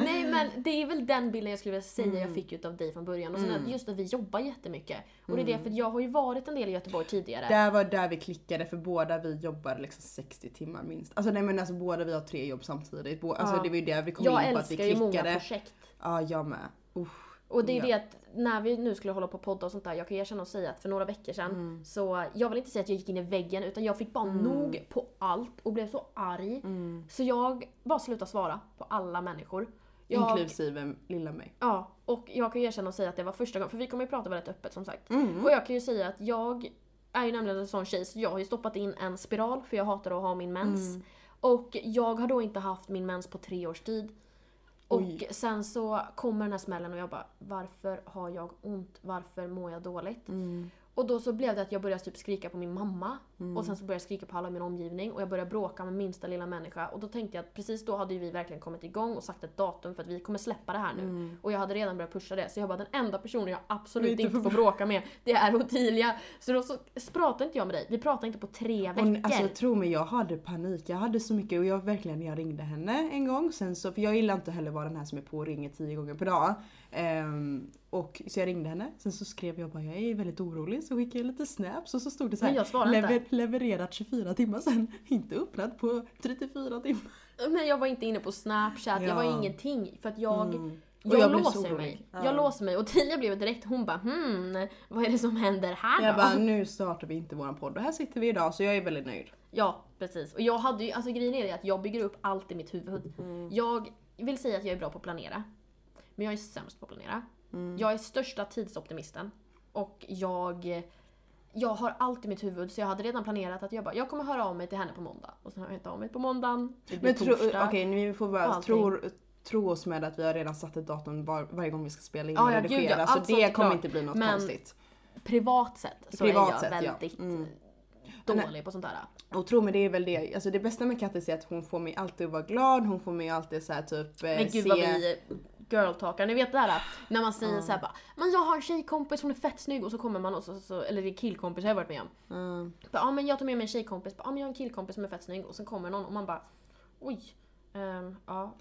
Nej men det är väl den bilden jag skulle vilja säga jag fick ut av dig från början. Och sen just att vi jobbar jättemycket. Och det är det, för jag har ju varit en del i Göteborg tidigare. Det var där vi klickade, för båda vi jobbar liksom 60 timmar minst. Alltså nej men alltså båda vi har 3 jobb samtidigt. Alltså det var ju där vi kom in på att vi klickade. Jag älskar ju många projekt. Ja, jag med. Och det är det att när vi nu skulle hålla på podda och sånt där, jag kan erkänna och säga att för några veckor sedan så, jag vill inte säga att jag gick in i väggen, utan jag fick bara nog på allt och blev så arg. Så jag bara slutade svara på alla människor. Inklusive lilla mig. Ja, och jag kan erkänna och säga att det var första gången, för vi kommer ju prata väldigt öppet som sagt. Och jag kan ju säga att jag är ju nämligen en sån tjej, så jag har ju stoppat in en spiral för jag hatar att ha min mens. Och jag har då inte haft min mens på 3 års tid. Och sen så kommer den här smällen och jag bara, varför har jag ont? Varför mår jag dåligt? Och då så blev det att jag började typ skrika på min mamma. Och sen så började jag skrika på alla i min omgivning. Och jag började bråka med minsta lilla människa. Och då tänkte jag att precis då hade ju vi verkligen kommit igång och sagt ett datum för att vi kommer släppa det här nu. Och jag hade redan börjat pusha det. Så jag bara, den enda personen jag absolut inte får bråka med, det är Otilia. Så då så pratade inte jag med dig. Vi pratade inte på 3 veckor. Alltså jag tror mig, jag hade panik. Jag hade så mycket. Och jag verkligen, jag ringde henne en gång. Sen så, för jag gillar inte heller vara den här som är på och ringer 10 gånger per dag. Och så jag ringde henne. Sen så skrev jag bara, jag är väldigt orolig. Så skickade jag lite snaps och så stod det så här, levererat 24 timmar sen. Inte öppnat på 34 timmar. Men jag var inte inne på Snapchat. Ja. Jag var ingenting. För att jag låser mig. Ja. Jag låser mig. Och Tina blev direkt, hon bara, vad är det som händer här då? Jag bara, nu startar vi inte våran podd. Och här sitter vi idag, så jag är väldigt nöjd. Ja, precis. Och jag hade ju, alltså grejen är att jag bygger upp allt i mitt huvud. Jag vill säga att jag är bra på att planera. Men jag är sämst på att planera. Jag är största tidsoptimisten. Och jag har allt i mitt huvud, så jag hade redan planerat att jag kommer höra av mig till henne på måndag. Och sen har jag inte av mig på måndagen. Men vi får bara tro oss med att vi har redan satt ett datum varje gång vi ska spela in och redigera. Gud, så alltså, det kommer inte bli något konstigt. Privat sett så är jag väldigt dålig på sånt där. Och tro mig, det är väl det. Alltså det bästa med Kattis är att hon får mig alltid vara glad. Hon får mig alltid så här typ, men gud vad vi girl-talkar, ni vet det där när man säger såhär bara, men jag har en tjejkompis, hon är fett snygg, och så kommer man också, eller det är killkompis jag har varit med om. Ja men jag tar med mig en tjejkompis, ja men jag har en killkompis som är fett snygg, och så kommer någon och man bara, oj. Ja.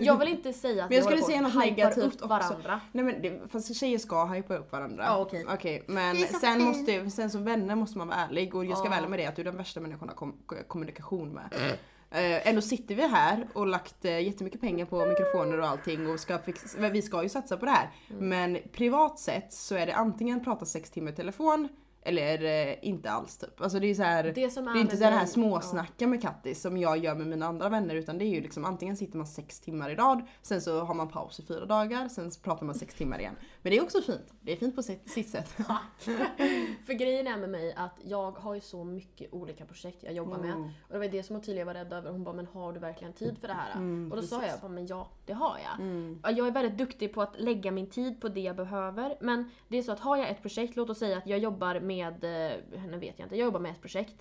Jag vill inte säga att vi hypar upp varandra. Nej men fast tjejer ska hypa upp varandra. Ja, okej. Men sen sen som vänner måste man vara ärlig, och jag ska vara ärlig med det att du är den värsta människan att ha kommunikation med. Ändå sitter vi här och lagt jättemycket pengar på mikrofoner och allting, och vi ska ju satsa på det här. Men privat sett så är det antingen prata 6 timmar i telefon eller inte alls typ. Alltså det är så här, det är inte den här småsnacken med Kattis som jag gör med mina andra vänner, utan det är ju liksom antingen sitter man 6 timmar i rad, sen så har man paus i 4 dagar, sen så pratar man 6 timmar igen. Men det är också fint. Det är fint på sitt sätt. För grejen är med mig att jag har ju så mycket olika projekt jag jobbar med, och det var det som Otilia var rädd över. Hon bara, men har du verkligen tid för det här? Och då sa jag, men ja, det har jag. Jag är väldigt duktig på att lägga min tid på det jag behöver, men det är så att har jag ett projekt, låt oss säga att jag jobbar med jag jobbar med ett projekt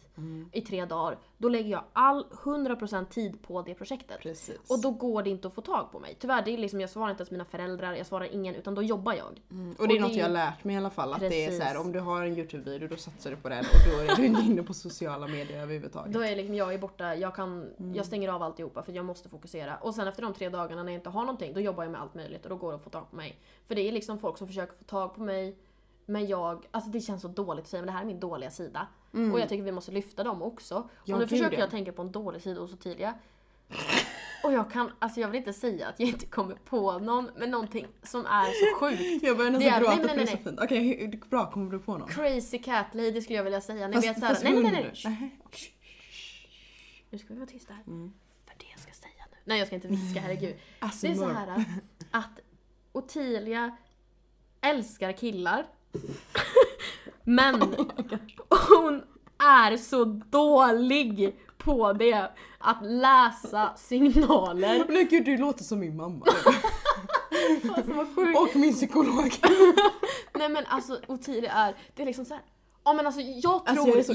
i 3 dagar, då lägger jag 100% tid på det projektet. Precis. Och då går det inte att få tag på mig. Tyvärr, det är liksom, jag svarar inte ens mina föräldrar, jag svarar ingen, utan då jobbar jag. Och det är något jag har lärt mig i alla fall, att det är så här, om du har en YouTube-video då satsar du på den, och då är du inte inne på sociala medier överhuvudtaget. Då är liksom, jag är borta, jag stänger av alltihopa för jag måste fokusera. Och sen efter de 3 dagarna när jag inte har någonting, då jobbar jag med allt möjligt, och då går det att få tag på mig. För det är liksom folk som försöker få tag på mig. Men alltså det känns så dåligt att säga, men det här är min dåliga sida. Och jag tycker vi måste lyfta dem också. Och nu försöker jag tänka på en dålig sida och så tidigare. Och jag vill inte säga att jag inte kommer på någon, men någonting som är så sjukt. Jag börjar nästan gråta för det är så fint. Okej, bra, kommer du på någon? Crazy cat lady skulle jag vilja säga. Ni vet så här, nej. Nu ska vi vara tysta här. Mm. För det jag ska säga nu. Nej, jag ska inte viska, herregud. Alltså, det är så här att Otilia älskar killar. Men hon är så dålig på det. Att läsa signaler. Men gud, du låter som min mamma. Alltså, vad sjukt. Och min psykolog. Nej, men alltså Otilia är... Det är liksom så här... Ja, men alltså jag tror, alltså,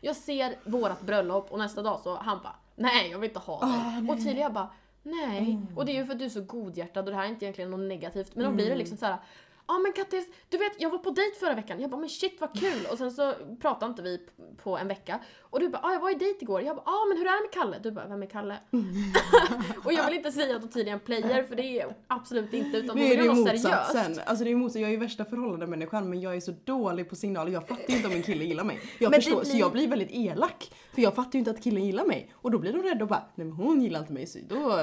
jag ser vårat bröllop och nästa dag så han bara, nej jag vill inte ha det. Och Otilia bara, nej. Mm. Och det är ju för att du är så godhjärtad och det här är inte egentligen något negativt. Men då blir det liksom så här, ja men Kattis, du vet jag var på dejt förra veckan. Jag bara, men shit vad kul. Och sen så pratade inte vi på en vecka. Och du bara, jag var i dejt igår. Jag bara, men hur är det med Kalle? Du bara, vem är Kalle? Och jag vill inte säga att Otilia är en player, för det är absolut inte, utan hon är något seriöst. Alltså det är motsatsen, jag är ju värsta förhållande människan, men jag är så dålig på signaler. Jag fattar inte om en kille gillar mig. Så jag blir väldigt elak. För jag fattar ju inte att killen gillar mig. Och då blir de rädda och bara, nej men hon gillar inte mig, så då...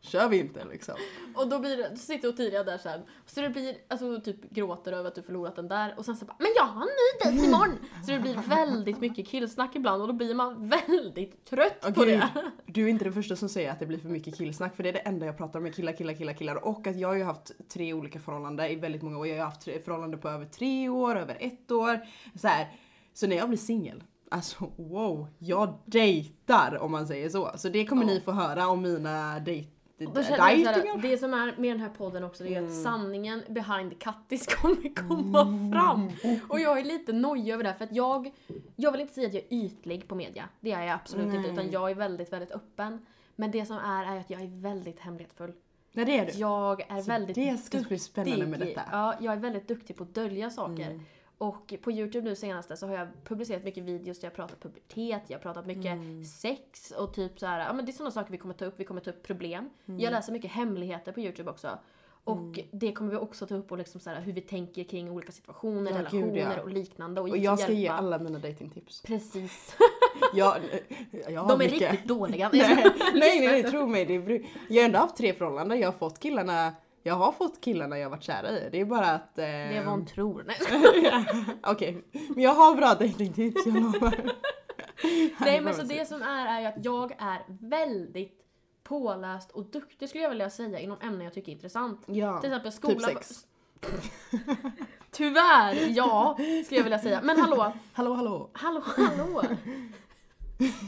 kör vi inte liksom. Och då blir det, sitter Otilia där sen. Så det blir, alltså du typ gråter över att du förlorat den där. Och sen så bara, men jag har en ny dejt imorgon. Så det blir väldigt mycket killsnack ibland. Och då blir man väldigt trött på det. Du är inte den första som säger att det blir för mycket killsnack. För det är det enda jag pratar om, killar. Och att jag har ju haft 3 olika förhållanden i väldigt många år. Jag har haft förhållanden på över 3 år, över 1 år. Så här. Så när jag blir singel. Alltså, wow. Jag dejtar, om man säger så. Så det kommer ni få höra om mina dejter. Det som är med den här podden också, det är att sanningen behind Kattis kommer komma fram. Och jag är lite nojig över det här, för att jag vill inte säga att jag är ytlig på media. Det är jag absolut inte, utan jag är väldigt, väldigt öppen. Men det som är att jag är väldigt hemlighetsfull. Nej, det är du. Jag är så väldigt duktig. Det ska bli spännande med detta. Ja, jag är väldigt duktig på att dölja saker. Och på YouTube nu senaste så har jag publicerat mycket videos där jag pratar pubertet, jag pratar mycket sex och typ så här, ja men det är sådana saker vi kommer ta upp problem. Jag läser mycket hemligheter på YouTube också. Och det kommer vi också ta upp, och liksom så här, hur vi tänker kring olika situationer, relationer och liknande. Och jag ska ge alla mina datingtips. Precis. Jag de är mycket... riktigt dåliga. nej, tro mig. Jag har ändå haft 3 förhållanden, jag har fått killarna... Jag har fått killarna jag varit kär i. Det är bara att... Det var en tror. Okej. Men jag har bra dejtingtips, jag lovar. Nej, men så det som är ju att jag är väldigt påläst och duktig, skulle jag vilja säga, inom ämnen jag tycker är intressant. Ja, till exempel skola... typ sex. Tyvärr, ja, skulle jag vilja säga. Men hallå.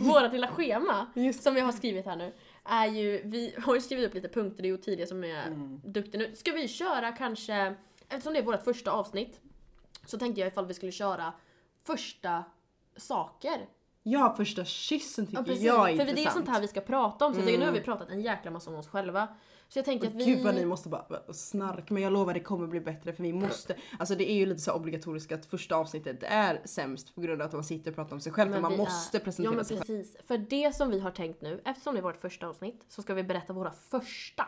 Vårat lilla schema som vi har skrivit här nu. Är ju, vi har ju skrivit upp lite punkter i Otilia som är duktig nu. Ska vi köra kanske, eftersom det är vårt första avsnitt, så tänkte jag ifall vi skulle köra första saker. Ja, första kyssen tycker jag är intressant. För det är sånt här vi ska prata om. Så jag tycker, nu har vi pratat en jäkla massa om oss själva. Så jag tänker att vi... Gud vad ni måste bara snarka. Men jag lovar, det kommer bli bättre, för vi måste... Alltså det är ju lite så obligatoriskt att första avsnittet är sämst på grund av att man sitter och pratar om sig själv. Men man måste presentera sig själv. Ja, men precis. För det som vi har tänkt nu, eftersom det är vårt första avsnitt, så ska vi berätta våra första.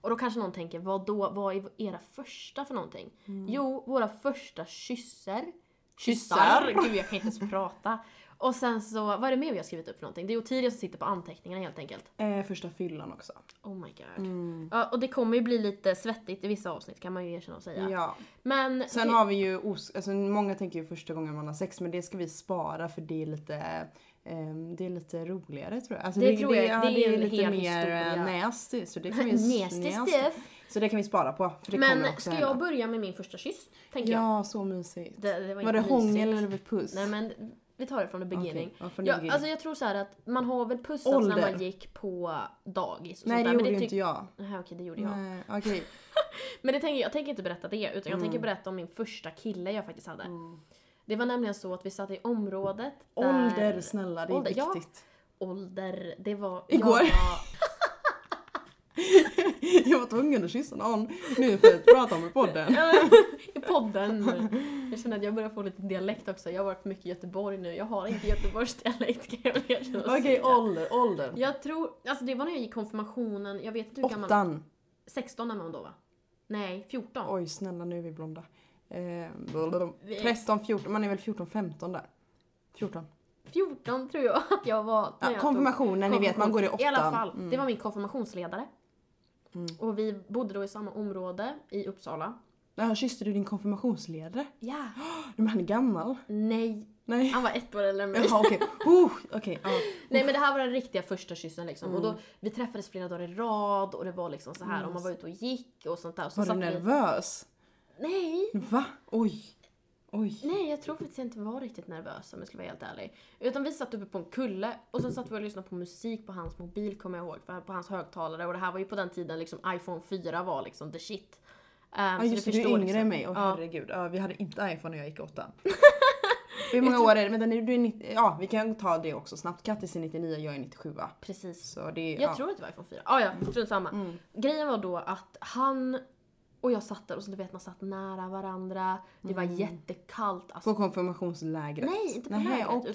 Och då kanske någon tänker, vad är era första för någonting? Jo, våra första kyssar. Gud, jag kan inte ens prata. Och sen så, vad är det mer vi har skrivit upp för någonting? Det är Otilia som sitter på anteckningarna helt enkelt. Första fyllan också. Oh my god. Ja, och det kommer ju bli lite svettigt i vissa avsnitt, kan man ju erkänna och säga. Ja. Men sen har vi ju, alltså många tänker ju första gången man har sex, men det ska vi spara, för det är lite roligare tror jag. Alltså det är lite mer nasty, så det kan vi så det kan vi spara på, för det kommer också. Men ska jag börja med min första kyss, tänker jag. Ja, så mysigt. Var det hångel eller det puss? Nej, men vi tar det från the beginning. Okay. Från the beginning. Alltså jag tror så här att man har väl pussats när man gick på dagis och sånt där. Men det inte jag. Nej, okej, det gjorde jag. Nej, okej. Men jag tänker inte berätta det, utan jag tänker berätta om min första kille jag faktiskt hade. Det var nämligen så att vi satt i området där... Ålder, snälla, det är viktigt. Ja, ålder, det var... Igår. Jag var tvungen att kyssa någon nu för att prata om i podden. Jag känner att jag börjar få lite dialekt också. Jag har varit mycket i Göteborg nu. Jag har inte Göteborgs dialekt. Okej, ålder. Jag tror, alltså det var när jag gick konfirmationen. Jag vet inte hur gammal. 8. 16 när man då va? Nej, 14. Oj, snälla, nu är vi blonda. 13, 14, man är väl 14, 15 där. 14 tror jag att jag var. Ja, konfirmationen, ni vet, man går i 8. I alla fall, det var min konfirmationsledare. Och vi bodde då i samma område i Uppsala. Där kysste du din konfirmationsledare? Ja. Men han är gammal. Nej, Nej. Han var 1 år eller mer. Jaha, okej. Okay. Nej, men det här var den riktiga första kyssen liksom. Mm. Och då, vi träffades flera dagar i rad och det var liksom så här. Mm. Och man var ute och gick och sånt där. Och så var du nervös? Nej. Va? Oj. Nej, jag tror faktiskt jag inte var riktigt nervös om jag skulle vara helt ärlig. Utan vi satt uppe på en kulle och sen satt vi och lyssnade på musik på hans mobil, kommer jag ihåg. På hans högtalare, och det här var ju på den tiden liksom iPhone 4 var liksom the shit. Ja, just det, du är yngre liksom än mig. Och herregud, vi hade inte iPhone när jag gick 8. Hur många år är det? Men du är 90, ja, vi kan ta det också snabbt. Kattis är 99, jag är 97. Precis. Så det, jag tror att det var iPhone 4. Ja, strunt samma. Mm. Grejen var då att han och jag satt där, och så du vet, man satt nära varandra. Det var jättekallt. Alltså. På konfirmationslägret? Nej, inte på lägret. Okay.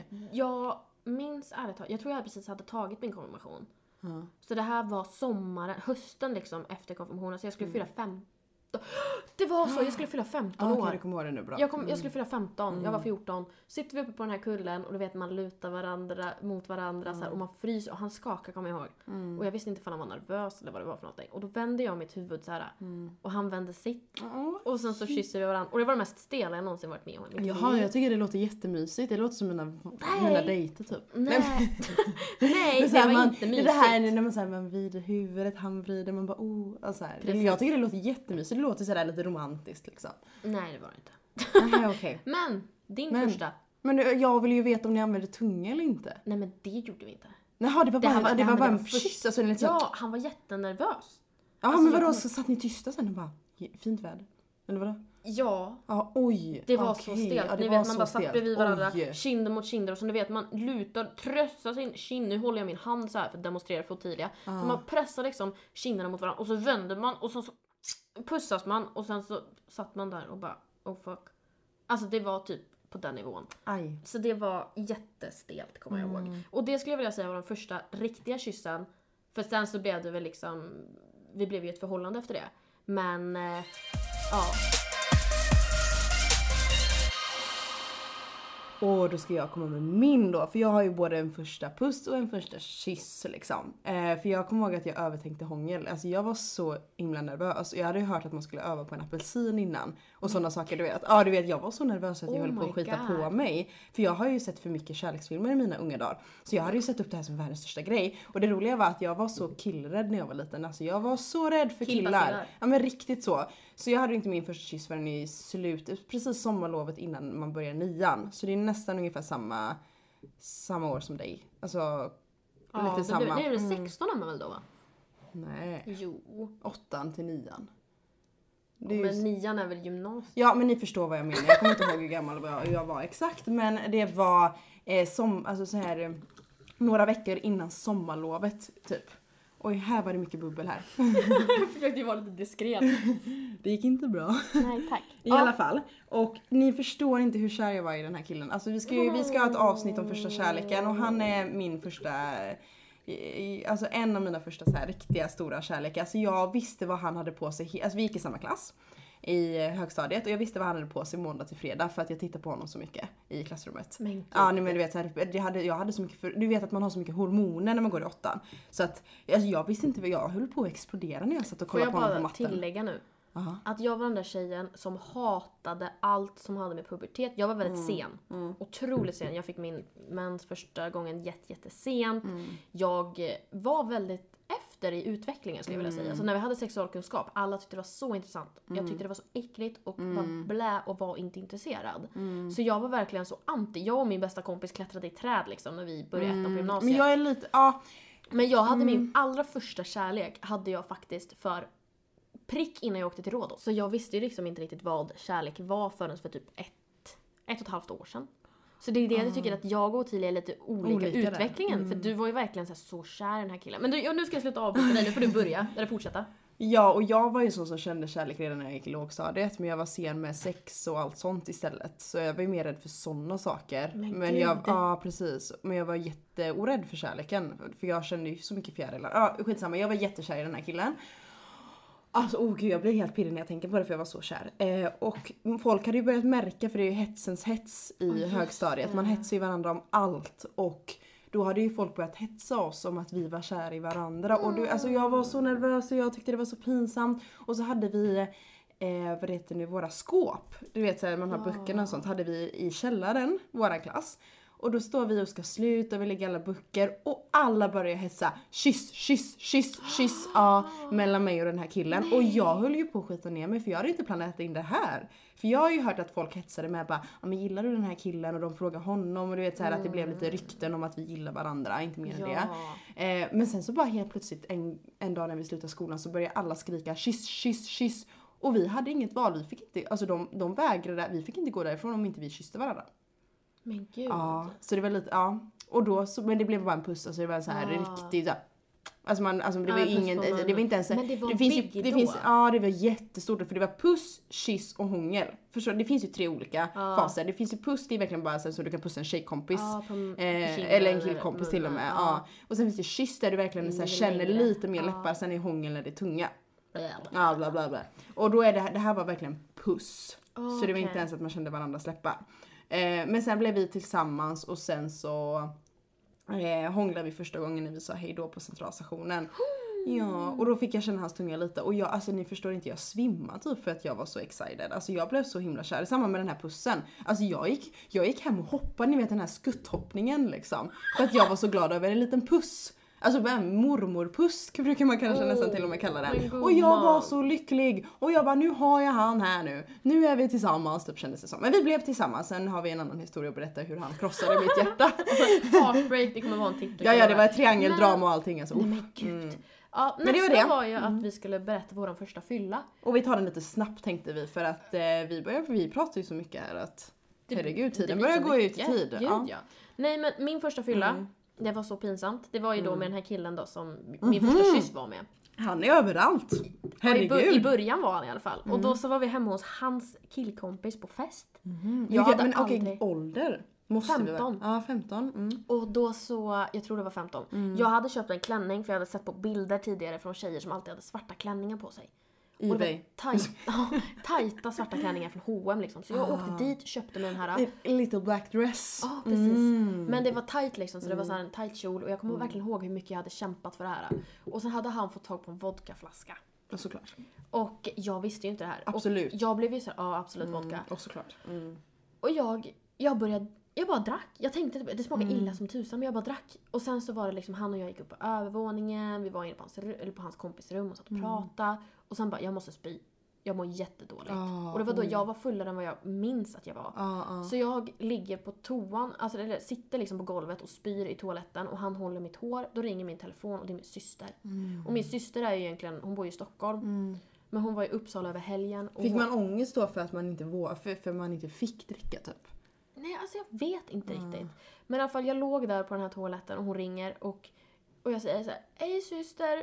Utan jag minns ärligt, jag tror jag precis hade tagit min konfirmation. Mm. Så det här var sommaren, hösten liksom efter konfirmationen. Så jag skulle fylla 15. Det var så, jag skulle fylla 15 år. Du kommer ihåg det nu, bra. Jag skulle fylla 15, jag var 14. Sitter vi uppe på den här kullen och du vet, man lutar varandra mot varandra så här, och man fryser och han skakar, kommer jag ihåg. Mm. Och jag visste inte om han var nervös eller vad det var för någonting. Och då vände jag mitt huvud så här och han vände sitt. Och sen så kysser vi varandra. Och det var det mest stela jag någonsin varit med om. Jaha, jag tycker det låter jättemysigt. Det låter som mina dejter typ. Nej, nej, det var inte mysigt. Det här när man säger man vrider huvudet, han vrider, man bara så här. Jag tycker det låter jättemysigt. Det låter sådär lite romantiskt liksom. Nej, det var det inte. Nej, okay. Men, din första. Men jag vill ju veta om ni använde tunga eller inte. Nej, men det gjorde vi inte. Naha, det var bara en kyss. Alltså, ja, han var jättenervös. Ja, alltså, men vadå? Så satt ni tysta sen och bara, fint väder. Eller vadå? Ja. Oj. Det var så stelt. Ja, ni vet, man bara satt bredvid varandra, kinder mot kinder. Och som du vet, man lutar, tröstar sin kind. Nu håller jag min hand så här för att demonstrera för Otilia. Så man pressar liksom kinderna mot varandra. Och så vänder man och så pussas man, och sen så satt man där och bara, oh fuck. Alltså det var typ på den nivån. Aj. Så det var jättestelt, kommer jag ihåg. Och det skulle jag vilja säga var den första riktiga kyssen. För sen så blev det väl liksom, vi blev ju ett förhållande efter det. Men, ja. Och då ska jag komma med min då. För jag har ju både en första puss och en första kyss liksom. För jag kommer ihåg att jag övertänkte hångel. Alltså jag var så himla nervös. Jag hade ju hört att man skulle öva på en apelsin innan. Och sådana saker, du vet. Ja, du vet, jag var så nervös att jag höll på att skita på mig. För jag har ju sett för mycket kärleksfilmer i mina unga dagar. Så jag hade ju sett upp det här som världens största grej. Och det roliga var att jag var så killrädd när jag var liten. Alltså jag var så rädd för killar. Ja, men riktigt så. Så jag hade ju inte min första kyss förrän i slutet. Precis sommarlovet innan man börjar 9:an. Så det är nästan ungefär samma år som dig. Alltså, lite samma. Ja, det är 16 man väl då, va? Nej. Jo. 8:an till 9:an. Men 9:an är väl gymnasiet? Ja, men ni förstår vad jag menar. Jag kommer inte ihåg hur gammal jag var exakt. Men det var alltså så här, några veckor innan sommarlovet, typ. Oj, här var det mycket bubbel här. Jag försökte ju vara lite diskret. Det gick inte bra. Nej, tack. I alla fall. Och ni förstår inte hur kär jag var i den här killen. Alltså vi ska ha ett avsnitt om första kärleken. Och han är min första... Alltså en av mina första så här riktiga stora kärlekar. Alltså jag visste vad han hade på sig. Alltså vi gick i samma klass i högstadiet. Och jag visste vad han hade på sig måndag till fredag. För att jag tittade på honom så mycket i klassrummet. Men men du vet så här, jag hade så mycket du vet att man har så mycket hormoner när man går i 8:an. Så att alltså, jag visste inte vad jag höll på att explodera när jag satt och kollade på honom på matten. Får jag bara tillägga nu? Aha. Att jag var den där tjejen som hatade allt som hade med pubertet. Jag var väldigt sen. Otroligt sen. Jag fick min mens första gången jättesent. Jag var väldigt efter i utvecklingen, skulle jag vilja säga. Alltså när vi hade sexualkunskap, alla tyckte det var så intressant. Jag tyckte det var så äckligt och bara blä och var inte intresserad. Så jag var verkligen så anti. Jag och min bästa kompis klättrade i träd liksom när vi började på gymnasiet. Men jag är lite... Men jag hade min allra första kärlek hade jag faktiskt för prick innan jag åkte till Rhodos. Så jag visste ju liksom inte riktigt vad kärlek var förrän för typ ett och ett halvt år sedan. Så det är det jag tycker att jag och Otilia är lite olika utvecklingen. För du var ju verkligen så kär i den här killen. Men du, nu ska jag sluta avbryta dig. Nu får du börja. Eller fortsätta. Ja, och jag var ju så som kände kärlek redan när jag gick i lågstadiet. Men jag var sen med sex och allt sånt istället. Så jag var ju mer rädd för sådana saker. Men precis. Men jag var jätteorädd för kärleken. För jag kände ju så mycket fjärilar. Skitsamma, jag var jättekär i den här killen. Alltså, gud, jag blir helt pirrig när jag tänker på det, för jag var så kär. Och folk hade ju börjat märka, för det är ju hetsens hets i högstadiet. Man hetsar ju varandra om allt. Och då hade ju folk börjat hetsa oss om att vi var kär i varandra. Och jag var så nervös och jag tyckte det var så pinsamt. Och så hade vi vad heter nu, våra skåp. Du vet så här, man har böckerna och sånt, hade vi i källaren, våran klass. Och då står vi och ska sluta, vi lägger alla böcker och alla börjar hetsa kyss mellan mig och den här killen. Nej. Och jag höll ju på att skita ner mig, för jag hade inte planerat in det här. För jag har ju hört att folk hetsade med bara, men gillar du den här killen? Och de frågar honom och du vet så här att det blev lite rykten om att vi gillar varandra, inte mer än det. Men sen så bara helt plötsligt en dag när vi slutade skolan så började alla skrika kyss. Och vi hade inget val, vi fick inte, alltså de vägrade, vi fick inte gå därifrån om inte vi kysste varandra. Men gud. Ja, så det var lite, och då, så, men det blev bara en puss, alltså det var så här riktigt, alltså man, alltså det var ingen, det var inte ens, men det var det finns, ja det var jättestort, för det var puss, kyss och hångel. Förstår, det finns ju tre olika faser, det finns ju puss, det är verkligen bara så du kan pussa en tjejkompis, eller en killkompis till och med, och sen finns det kyss där du verkligen så här, känner lite mer läppar, sen är hångel när det är tunga. Blablabla. Och då är det här var verkligen puss. Så det var inte ens att man kände varandra släppa. Men sen blev vi tillsammans och sen så hånglade vi första gången när vi sa hej då på centralstationen. Ja, och då fick jag känna hans tunga lite. Och jag, alltså ni förstår inte, jag svimmade typ för att jag var så excited. Alltså jag blev så himla kär. Samma med den här pussen. Alltså jag gick hem och hoppade, ni vet den här skutthoppningen liksom. För att jag var så glad över en liten puss. Alltså en mormorpusk brukar man kanske nästan till och med kalla den. Och jag var så lycklig. Och jag bara, nu har jag han här nu. Nu är vi tillsammans, typ kändes det som. Men vi blev tillsammans. Sen har vi en annan historia att berätta hur han krossade mitt hjärta. Heartbreak, det kommer vara en titel. Ja, det var ett triangeldrama och allting. Alltså. Nej, men gud. Ja, men det var ju att vi skulle berätta vår första fylla. Och vi tar den lite snabbt tänkte vi. För att vi pratar ju så mycket här att, herregud, tiden börjar gå ut i tid. Gud, ja. Nej, men min första fylla... Det var så pinsamt. Det var ju då med den här killen då som min första kyss var med. Han är överallt. Herregud. Ja, i början var han i alla fall. Och då så var vi hemma hos hans killkompis på fest. Jag hade okej, ålder. Måste 15. Ja, 15. Och då så, jag tror det var 15. Jag hade köpt en klänning för jag hade sett på bilder tidigare från tjejer som alltid hade svarta klänningar på sig. Och det var tajta svarta klänningar från H&M liksom. Så jag åkte dit, köpte mig den här little black dress. Ja, precis. Men det var tajt liksom, så det var så här en tajt kjol. Och jag kommer verkligen ihåg hur mycket jag hade kämpat för det här. Och sen hade han fått tag på en vodkaflaska. Ja, såklart. Och jag visste ju inte det här. Absolut. Och jag blev ju så här, absolut vodka. Och såklart. Och jag bara drack. Jag tänkte det smakade illa som tusan, men jag bara drack. Och sen så var det liksom han och jag gick upp på övervåningen. Vi var inne på hans kompis rum och satt och pratade. Och sen bara, jag måste spy. Jag mår jättedåligt. Och det var då jag var fullare än vad jag minns att jag var. Så jag ligger på toan, alltså, eller sitter liksom på golvet och spyr i toaletten. Och han håller mitt hår. Då ringer min telefon och det är min syster. Och min syster är ju egentligen, hon bor ju i Stockholm. Men hon var i Uppsala över helgen. Och fick man ångest då för att man inte för man inte fick dricka typ? Nej, alltså jag vet inte riktigt. Men i alla fall, jag låg där på den här toaletten och hon ringer. Och jag säger så här, hej syster.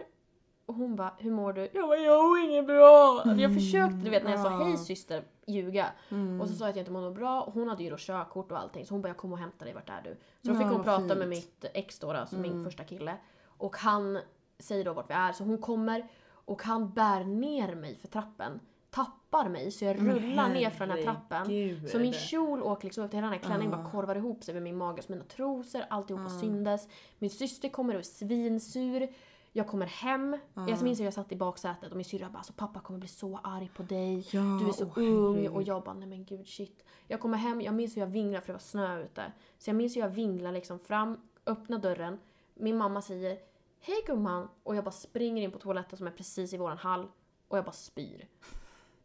Och hon bara, hur mår du? Jag bara, jag mår inget bra. Jag försökte, du vet, när jag sa hej syster, ljuga. Och så sa jag att jag inte mår bra. Och hon hade ju då körkort och allting. Så hon bara, jag kommer och hämta dig, vart är du? Så då fick hon prata med mitt ex då, alltså min första kille. Och han säger då vart vi är. Så hon kommer och han bär ner mig för trappen. Tappar mig så jag rullar ner från den här trappen. Gud, så min kjol åker liksom upp till hela den här klänningen. Bara korvar ihop sig med min mage. Så mina trosor, alltihopa syndes. Min syster kommer och svinsur. Jag kommer hem. Jag minns att jag satt i baksätet och min syrra bara, så pappa kommer bli så arg på dig. Ja, du är så ung. Och jag bara, nej men gud, shit. Jag kommer hem, jag minns hur jag vinglar för det var snö ute. Så jag minns hur jag vinglar liksom fram, öppnar dörren. Min mamma säger, hej gumman. Och jag bara springer in på toaletten som är precis i våran hall. Och jag bara spyr.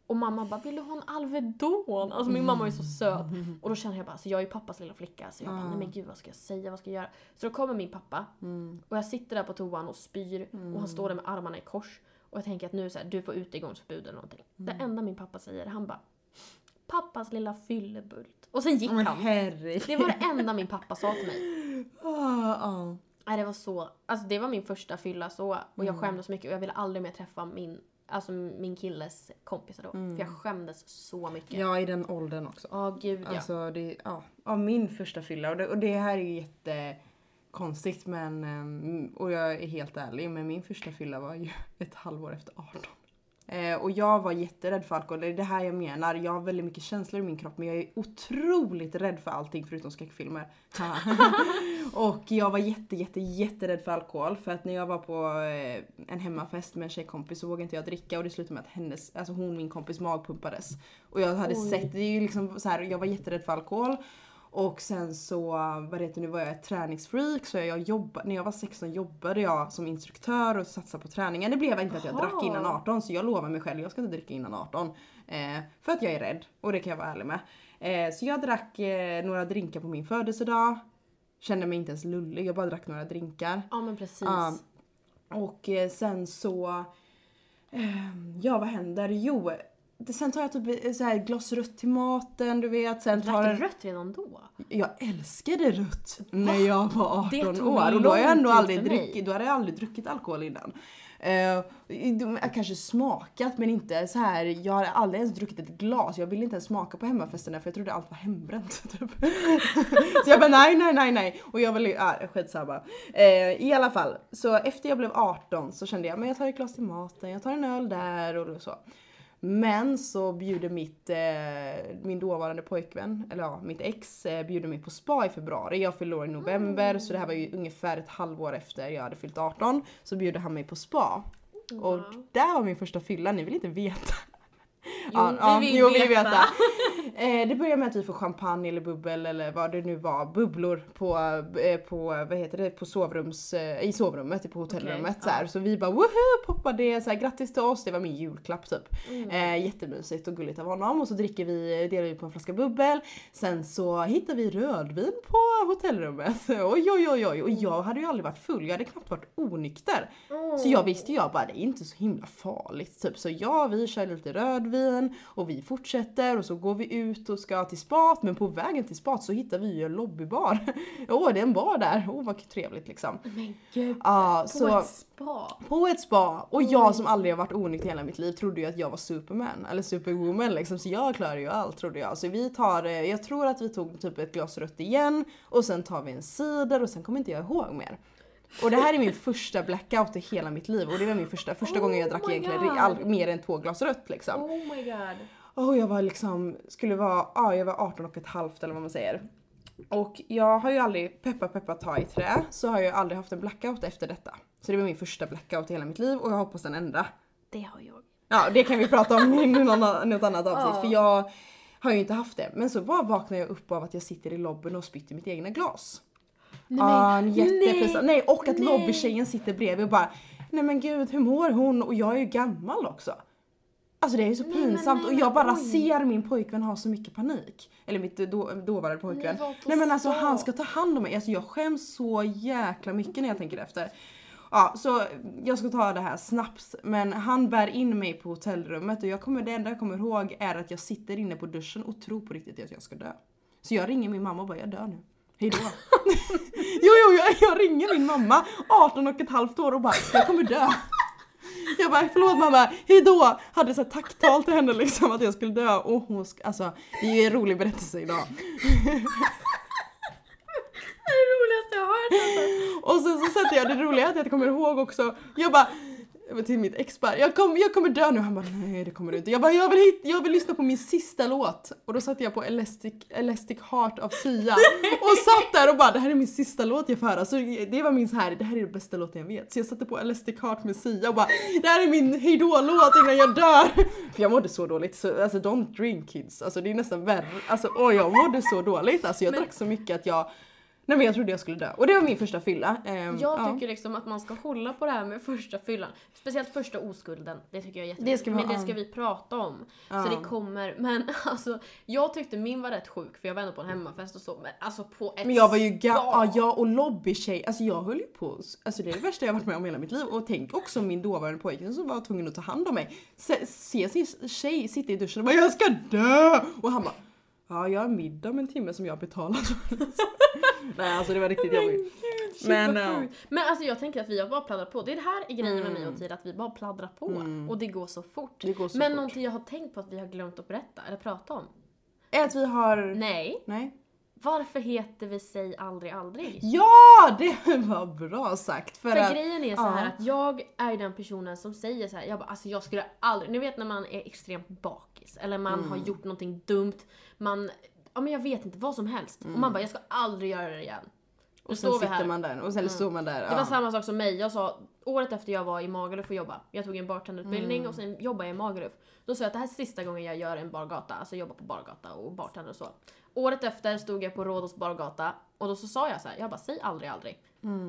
Och mamma bara, vill du ha en Alvedon? Alltså min mamma är så söt. Och då känner jag bara, så jag är ju pappas lilla flicka. Så jag bara, nej men gud, vad ska jag säga, vad ska jag göra? Så då kommer min pappa. Och jag sitter där på toan och spyr. Och han står där med armarna i kors. Och jag tänker att nu så här, du får utegångsförbud eller någonting. Det enda min pappa säger, han bara, pappas lilla fyllebult. Och sen gick han. Herre. Det var det enda min pappa sa till mig. Nej, det var så. Alltså det var min första fylla så. Och jag skämdes så mycket och jag ville aldrig mer träffa min killes kompisar då. För jag skämdes så mycket. Ja, i den åldern också. Gud ja. Alltså, min första fylla. Och det här är ju jättekonstigt, men, och jag är helt ärlig, men min första fylla var ju ett halvår efter 18. Och jag var jätterädd för alkohol, det är det här jag menar. Jag har väldigt mycket känslor i min kropp, men jag är otroligt rädd för allting förutom skräckfilmer. Och jag var jätterädd för alkohol. För att när jag var på en hemmafest med en tjejkompis så vågade inte jag dricka. Och det slutade med att hennes, alltså hon, min kompis, magpumpades. Och jag hade sett, det är ju liksom så här, jag var jätterädd för alkohol. Och sen så, vad heter det, nu var jag ett träningsfreak. Så jag jobbade, när jag var 16 jobbade jag som instruktör och satsade på träningen. Det blev inte att jag drack innan 18, så jag lovar mig själv, jag ska inte dricka innan 18. För att jag är rädd, och det kan jag vara ärlig med. Så jag drack några drinkar på min födelsedag. Kände mig inte ens lullig, jag bara drack några drinkar. Ja, men precis. Och sen så, ja, vad händer? Jo, sen tar jag typ så här glas rött till maten, du vet. Sen tar jag rött redan då? Jag älskade rött när jag var 18 år. Och då har jag ändå aldrig druckit, då hade jag aldrig druckit alkohol innan. Jag kanske smakat, men inte så här. Jag hade aldrig ens druckit ett glas. Jag ville inte ens smaka på hemmafesterna, för jag trodde allt var hembränt typ. Så jag bara nej. Och jag ville, skitsamma. I alla fall, så efter jag blev 18 så kände jag, men jag tar ett glas till maten, jag tar en öl där och så. Men så bjuder min dåvarande pojkvän, eller ja, mitt ex, bjuder mig på spa i februari. Jag fyllde år i november, så det här var ju ungefär ett halvår efter jag hade fyllt 18. Så bjuder han mig på spa. Wow. Och där var min första fylla, ni vill inte veta. Jo, vi vill veta. Det började med att vi får champagne eller bubbel eller vad det nu var, bubblor på vad heter det, på i sovrummet, på hotellrummet. Okay. Så vi bara woohoo, poppar det så här, grattis till oss, det var min julklapp typ. Jättemysigt och gulligt av honom. Och så delar vi på en flaska bubbel. Sen så hittar vi rödvin på hotellrummet. Oj. Och jag hade ju aldrig varit full, jag hade knappt varit onykter. Så jag visste ju bara, det är inte så himla farligt typ. Så vi kör lite rödvin och vi fortsätter, och så går vi ut och ska till spat, men på vägen till spat så hittar vi ju en lobbybar. Det är en bar där. Vad trevligt liksom. Men gud, på ett spa. Och jag som aldrig har varit onyktig hela mitt liv trodde ju att jag var superman eller superwoman liksom, så jag klarar ju allt, trodde jag. Så jag tror att vi tog typ ett glas rött igen, och sen tar vi en cider, och sen kommer inte jag ihåg mer. Och det här är min första blackout i hela mitt liv, och det var min första gången jag drack egentligen mer än 2 glas rött liksom. Oh my god. Och jag var liksom, jag var 18 och ett halvt eller vad man säger. Och jag har ju aldrig, peppa ta i trä, så har jag aldrig haft en blackout efter detta. Så det var min första blackout i hela mitt liv, och jag hoppas den enda. Det har jag. Ja, det kan vi prata om i något annat avsnitt, för jag har ju inte haft det. Men så vaknade jag upp av att jag sitter i lobbyn och spytter mitt egna glas. Nej, och att lobbytjejen sitter bredvid och bara, nej men gud, hur mår hon? Och jag är ju gammal också. Alltså det är ju så pinsamt, och jag bara ser min pojkvän ha så mycket panik. Eller mitt dåvarande pojkvän. Nej men alltså, han ska ta hand om mig. Alltså jag skäms så jäkla mycket när jag tänker efter. Ja, så jag ska ta det här snabbt. Men han bär in mig på hotellrummet, och det enda jag kommer ihåg är att jag sitter inne på duschen och tror på riktigt att jag ska dö. Så jag ringer min mamma och bara, jag dör nu. Hej då. Jag ringer min mamma, 18 och ett halvt år, och bara, jag kommer dö. Jag bara, förlåt mamma, hejdå. Hade så här tacktal till henne liksom, att jag skulle dö. Och hon alltså, det är ju en rolig berättelse idag. Det är det roligaste jag har hört. Och sen så sätter jag det roliga att jag kommer ihåg också. Jag bara, till mitt ex, jag kommer dö nu. Han bara, nej det kommer du inte. Jag bara, jag vill lyssna på min sista låt. Och då satte jag på Elastic Heart av Sia. Och satt där och bara, det här är min sista låt jag får höra. Så det var min så här, det här är den bästa låten jag vet. Så jag satte på Elastic Heart med Sia och bara, det här är min hejdå-låt innan jag dör. För jag mådde så dåligt. Så, alltså don't drink kids. Alltså det är nästan värre. Alltså jag mådde så dåligt. Alltså jag drack så mycket att jag trodde jag skulle dö. Och det var min första fylla. Jag tycker liksom att man ska hålla på det här med första fyllan. Speciellt första oskulden. Det tycker jag är jätteviktigt. Men det ska vi prata om. Så det kommer. Men alltså, jag tyckte min var rätt sjuk. För jag var ändå på en hemmafest och så. Men alltså på ett... Men jag var ju och lobbytjej. Alltså jag höll ju på. Alltså det är det värsta jag har varit med om hela mitt liv. Och tänk också min dåvarande pojken som var tvungen att ta hand om mig. Se sin tjej sitta i duschen och bara, jag ska dö! Och han bara, jag har middag om en timme som jag betalar. Nej, alltså det var riktigt jobbigt. Men alltså jag tänker att vi har bara pladdrat på. Det är det här i grejen med mig och tid, att vi bara pladdrar på. Och det går så fort. Men någonting jag har tänkt på att vi har glömt att berätta eller prata om. Är att vi har... Nej. Varför heter vi sig aldrig aldrig? Ja, det var bra sagt. För att, grejen är så här att jag är den personen som säger så här, jag bara, alltså jag skulle aldrig, ni vet när man är extremt bakis eller man har gjort någonting dumt, man, ja men jag vet inte, vad som helst. Och man bara, jag ska aldrig göra det igen. Och sen sitter man där, och sen står man där. Det var samma sak som mig, jag sa, året efter jag var i Magaluf och jobba, jag tog en bartenderutbildning och sen jobbade jag i Magaluf. Då sa jag att det här är sista gången jag gör en bargata, alltså jobba på bargata och bartender och så. Året efter stod jag på Rhodos bargata och då så sa jag så här, jag bara, säg aldrig aldrig.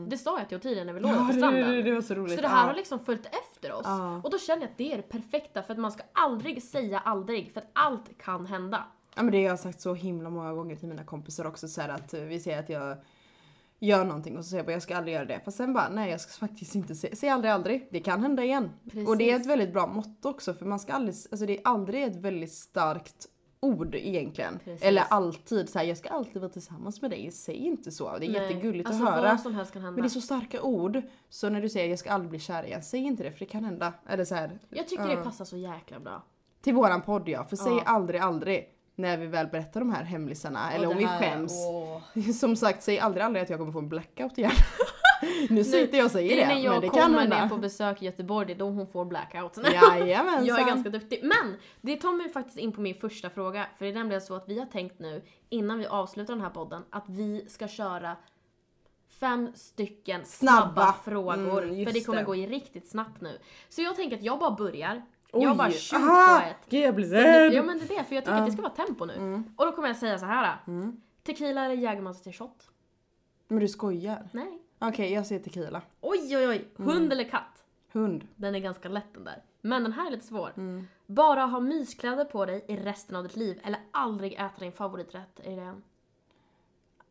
Det sa jag till Otilia när vi låg på stranden. Det var så roligt. Så det här har liksom följt efter oss. Och då känner jag att det är det perfekta, för att man ska aldrig säga aldrig, för att allt kan hända. Ja, men det har jag sagt så himla många gånger till mina kompisar också, så här att vi säger att jag gör någonting och så säger jag bara, jag ska aldrig göra det. Fast sen bara, nej jag ska faktiskt inte säga aldrig aldrig. Det kan hända igen. Precis. Och det är ett väldigt bra motto också, för man ska aldrig, alltså det är aldrig ett väldigt starkt ord egentligen. Precis. Eller alltid så här, jag ska alltid vara tillsammans med dig. Säg inte så. Det är jättegulligt alltså, att höra. Som helst kan hända. Men det är så starka ord. Så när du säger jag ska aldrig bli kär igen, säg inte det, för det kan hända. Eller så här, jag tycker det passar så jäkla bra. Till våran podd, ja. För säg aldrig aldrig. När vi väl berättar de här hemlisarna. Eller om vi skäms. Som sagt, säg aldrig aldrig att jag kommer få en blackout igen. Nu säger inte jag säger det. När jag kommer ner på besök i Göteborg, det är då hon får blackout. Jajamensan. Jag är ganska duktig. Men det tar mig faktiskt in på min första fråga. För det är nämligen så att vi har tänkt nu, innan vi avslutar den här podden, att vi ska köra 5 stycken snabba frågor. För det kommer gå i riktigt snabbt nu. Så jag tänker att jag bara börjar. Jag bara tjut på ett. Jag blir rädd. Ja men det är det, för jag tycker att det ska vara tempo nu. Och då kommer jag säga så här. Tequila eller Jägermans till shot? Men du skojar. Nej. Okej, jag säger tequila. Oj. Hund eller katt? Hund. Den är ganska lätt den där. Men den här är lite svår. Bara ha myskläder på dig i resten av ditt liv. Eller aldrig äta din favoriträtt. Är det en?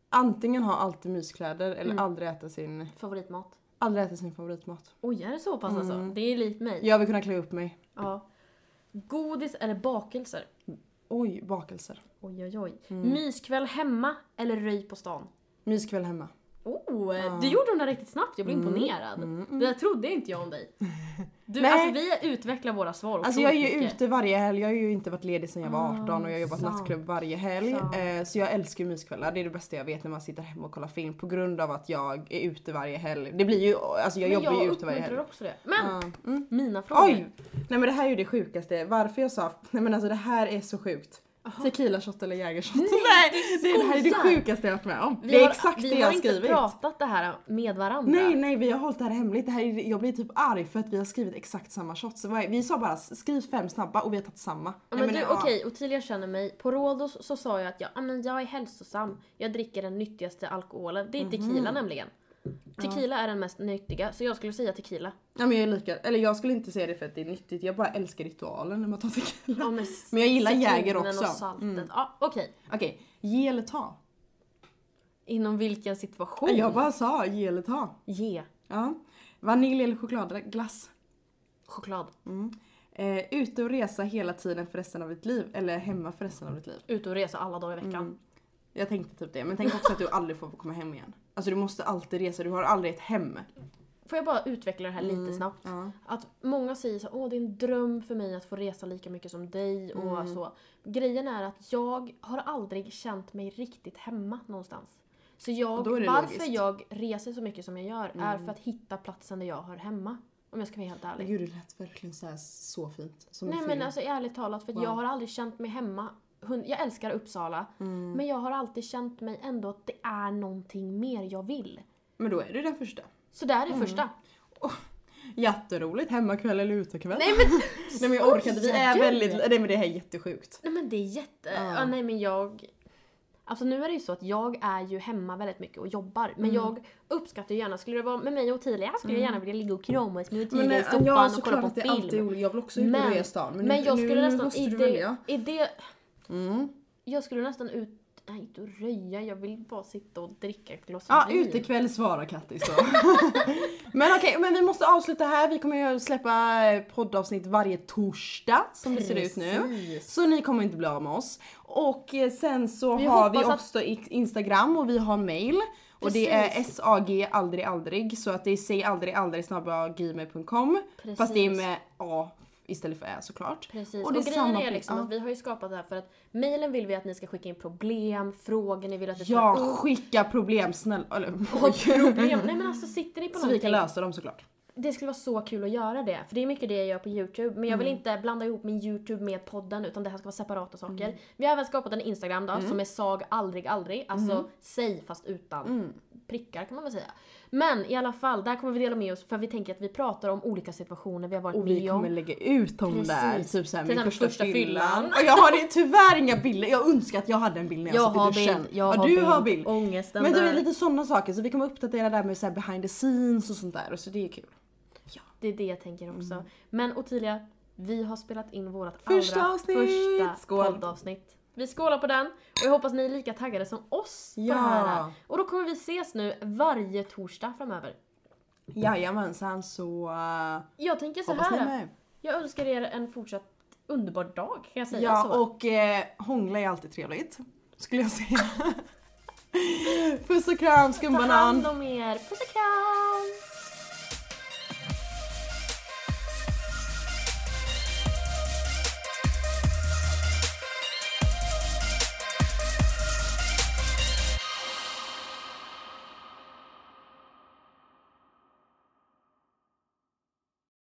Antingen ha alltid myskläder. Eller aldrig äta sin favoritmat. Aldrig ätit sin favoritmat. Oj, är det så pass alltså? Det är likt mig. Jag vill kunna klä upp mig. Ja. Godis eller bakelser? Oj, bakelser. Oj. Myskväll hemma eller röj på stan? Myskväll hemma. Du gjorde den där riktigt snabbt. Jag blev imponerad. Det där trodde inte jag om dig. Du, alltså vi utvecklar våra svar. Alltså jag är ju ute varje helg. Jag har ju inte varit ledig sedan jag var 18 och jag har jobbat nattklubb varje helg. Så jag älskar myskvällar. Det är det bästa jag vet, när man sitter hemma och kollar film, på grund av att jag är ute varje helg. Det blir ju, alltså jag jobbar ju ute varje helg. Men jag uppmuntrar också det. Men, mina frågor. Oj, nej men det här är ju det sjukaste. Varför jag sa, nej men alltså det här är så sjukt. Tequila shot eller jägershot? Nej, det här är det sjukaste jag har varit med om. Det är exakt det jag har skrivit. Vi har inte pratat det här med varandra. Nej, vi har hållit det här hemligt. Det här är, jag blir typ arg för att vi har skrivit exakt samma shot. Så vi sa bara, skriv 5 snabba och vi har tagit samma. Ja, men du, okej, Otilia känner mig. På Rhodos så sa jag att jag är hälsosam. Jag dricker den nyttigaste alkoholen. Det är tequila nämligen. Tequila är den mest nyttiga, så jag skulle säga tequila. Ja, men jag är lika, eller jag skulle inte säga det för att det är nyttigt. Jag bara älskar ritualen när man tar tequila. Ja, men jag gillar jäger också. Ja, okej. Ge eller ta? Inom vilken situation? Jag bara sa ge eller ta. Ge. Ja. Vanilj eller chokladglass? Choklad. Ute och resa hela tiden för resten av ditt liv, eller hemma för resten av ditt liv? Ute och resa alla dagar i veckan. Jag tänkte typ det, men tänk också att du aldrig får komma hem igen. Alltså du måste alltid resa, du har aldrig ett hem. Får jag bara utveckla det här lite snabbt? Att många säger så, det är en dröm för mig att få resa lika mycket som dig och så. Grejen är att jag har aldrig känt mig riktigt hemma någonstans. Så jag reser så mycket som jag gör är för att hitta platsen där jag hör hemma. Om jag ska vara helt ärlig. Gud, det lät verkligen så fint. Som nej men alltså ärligt talat, för jag har aldrig känt mig hemma. Jag älskar Uppsala, men jag har alltid känt mig ändå att det är någonting mer jag vill. Men då är det den första. Så där är det första. Jätteroligt, hemmakväll eller utekväll. Nej men jag orkar inte. Vi är väldigt, nej men det här är jättesjukt. Nej men det är nej men jag, alltså nu är det ju så att jag är ju hemma väldigt mycket och jobbar. Men jag uppskattar gärna, skulle det vara med mig och Tilia skulle jag gärna vilja ligga och krama med Tilia i soffan och kolla på film. Jag vill också ut och resa. Men jag skulle nästan jag skulle nästan inte röja, jag vill bara sitta och dricka ett glas vin. Ja, utekväll svarar Kattis då. Men okej, men vi måste avsluta här. Vi kommer ju släppa poddavsnitt varje torsdag som det ser ut nu. Så ni kommer inte bli av med oss. Och sen så har vi också Instagram och vi har mail. Och det är SAG aldrig aldrig, så att det är säg aldrig aldrig @gmail.com. Fast det är med A istället för är, såklart. Precis, och grejen samma... är liksom att vi har ju skapat det här för att mejlen vill vi att ni ska skicka in problem, frågor ni vill att vi tar upp. Skicka problem, snälla. Problem, nej men alltså sitter ni på någonting. Så vi kan lösa dem såklart. Det skulle vara så kul att göra det. För det är mycket det jag gör på YouTube. Men jag vill inte blanda ihop min YouTube med podden. Utan det här ska vara separata saker. Vi har även skapat en Instagram då. Som är sag aldrig aldrig. Alltså säg fast utan prickar kan man väl säga. Men i alla fall, där kommer vi dela med oss. För vi tänker att vi pratar om olika situationer vi har varit med om. Och vi kommer lägga ut dem där. Typ såhär min första fyllan. Och jag har tyvärr inga bilder. Jag önskar att jag hade en bild när jag satt i duschen. Du har bild. Ångesten men det är lite sådana saker. Så vi kommer uppdatera där med så här behind the scenes och sånt där. Och så det är kul. Det är det jag tänker också. Men Otilia, vi har spelat in vårt första poddavsnitt. Vi skålar på den. Och jag hoppas ni är lika taggade som oss på det här. Och då kommer vi ses nu varje torsdag framöver. Jajamensan, så jag tänker så här. Jag önskar er en fortsatt underbar dag, kan jag säga så. Ja, och hångla är alltid trevligt, skulle jag säga. Puss och kram, skumbanan. Ta hand om er, puss och kram.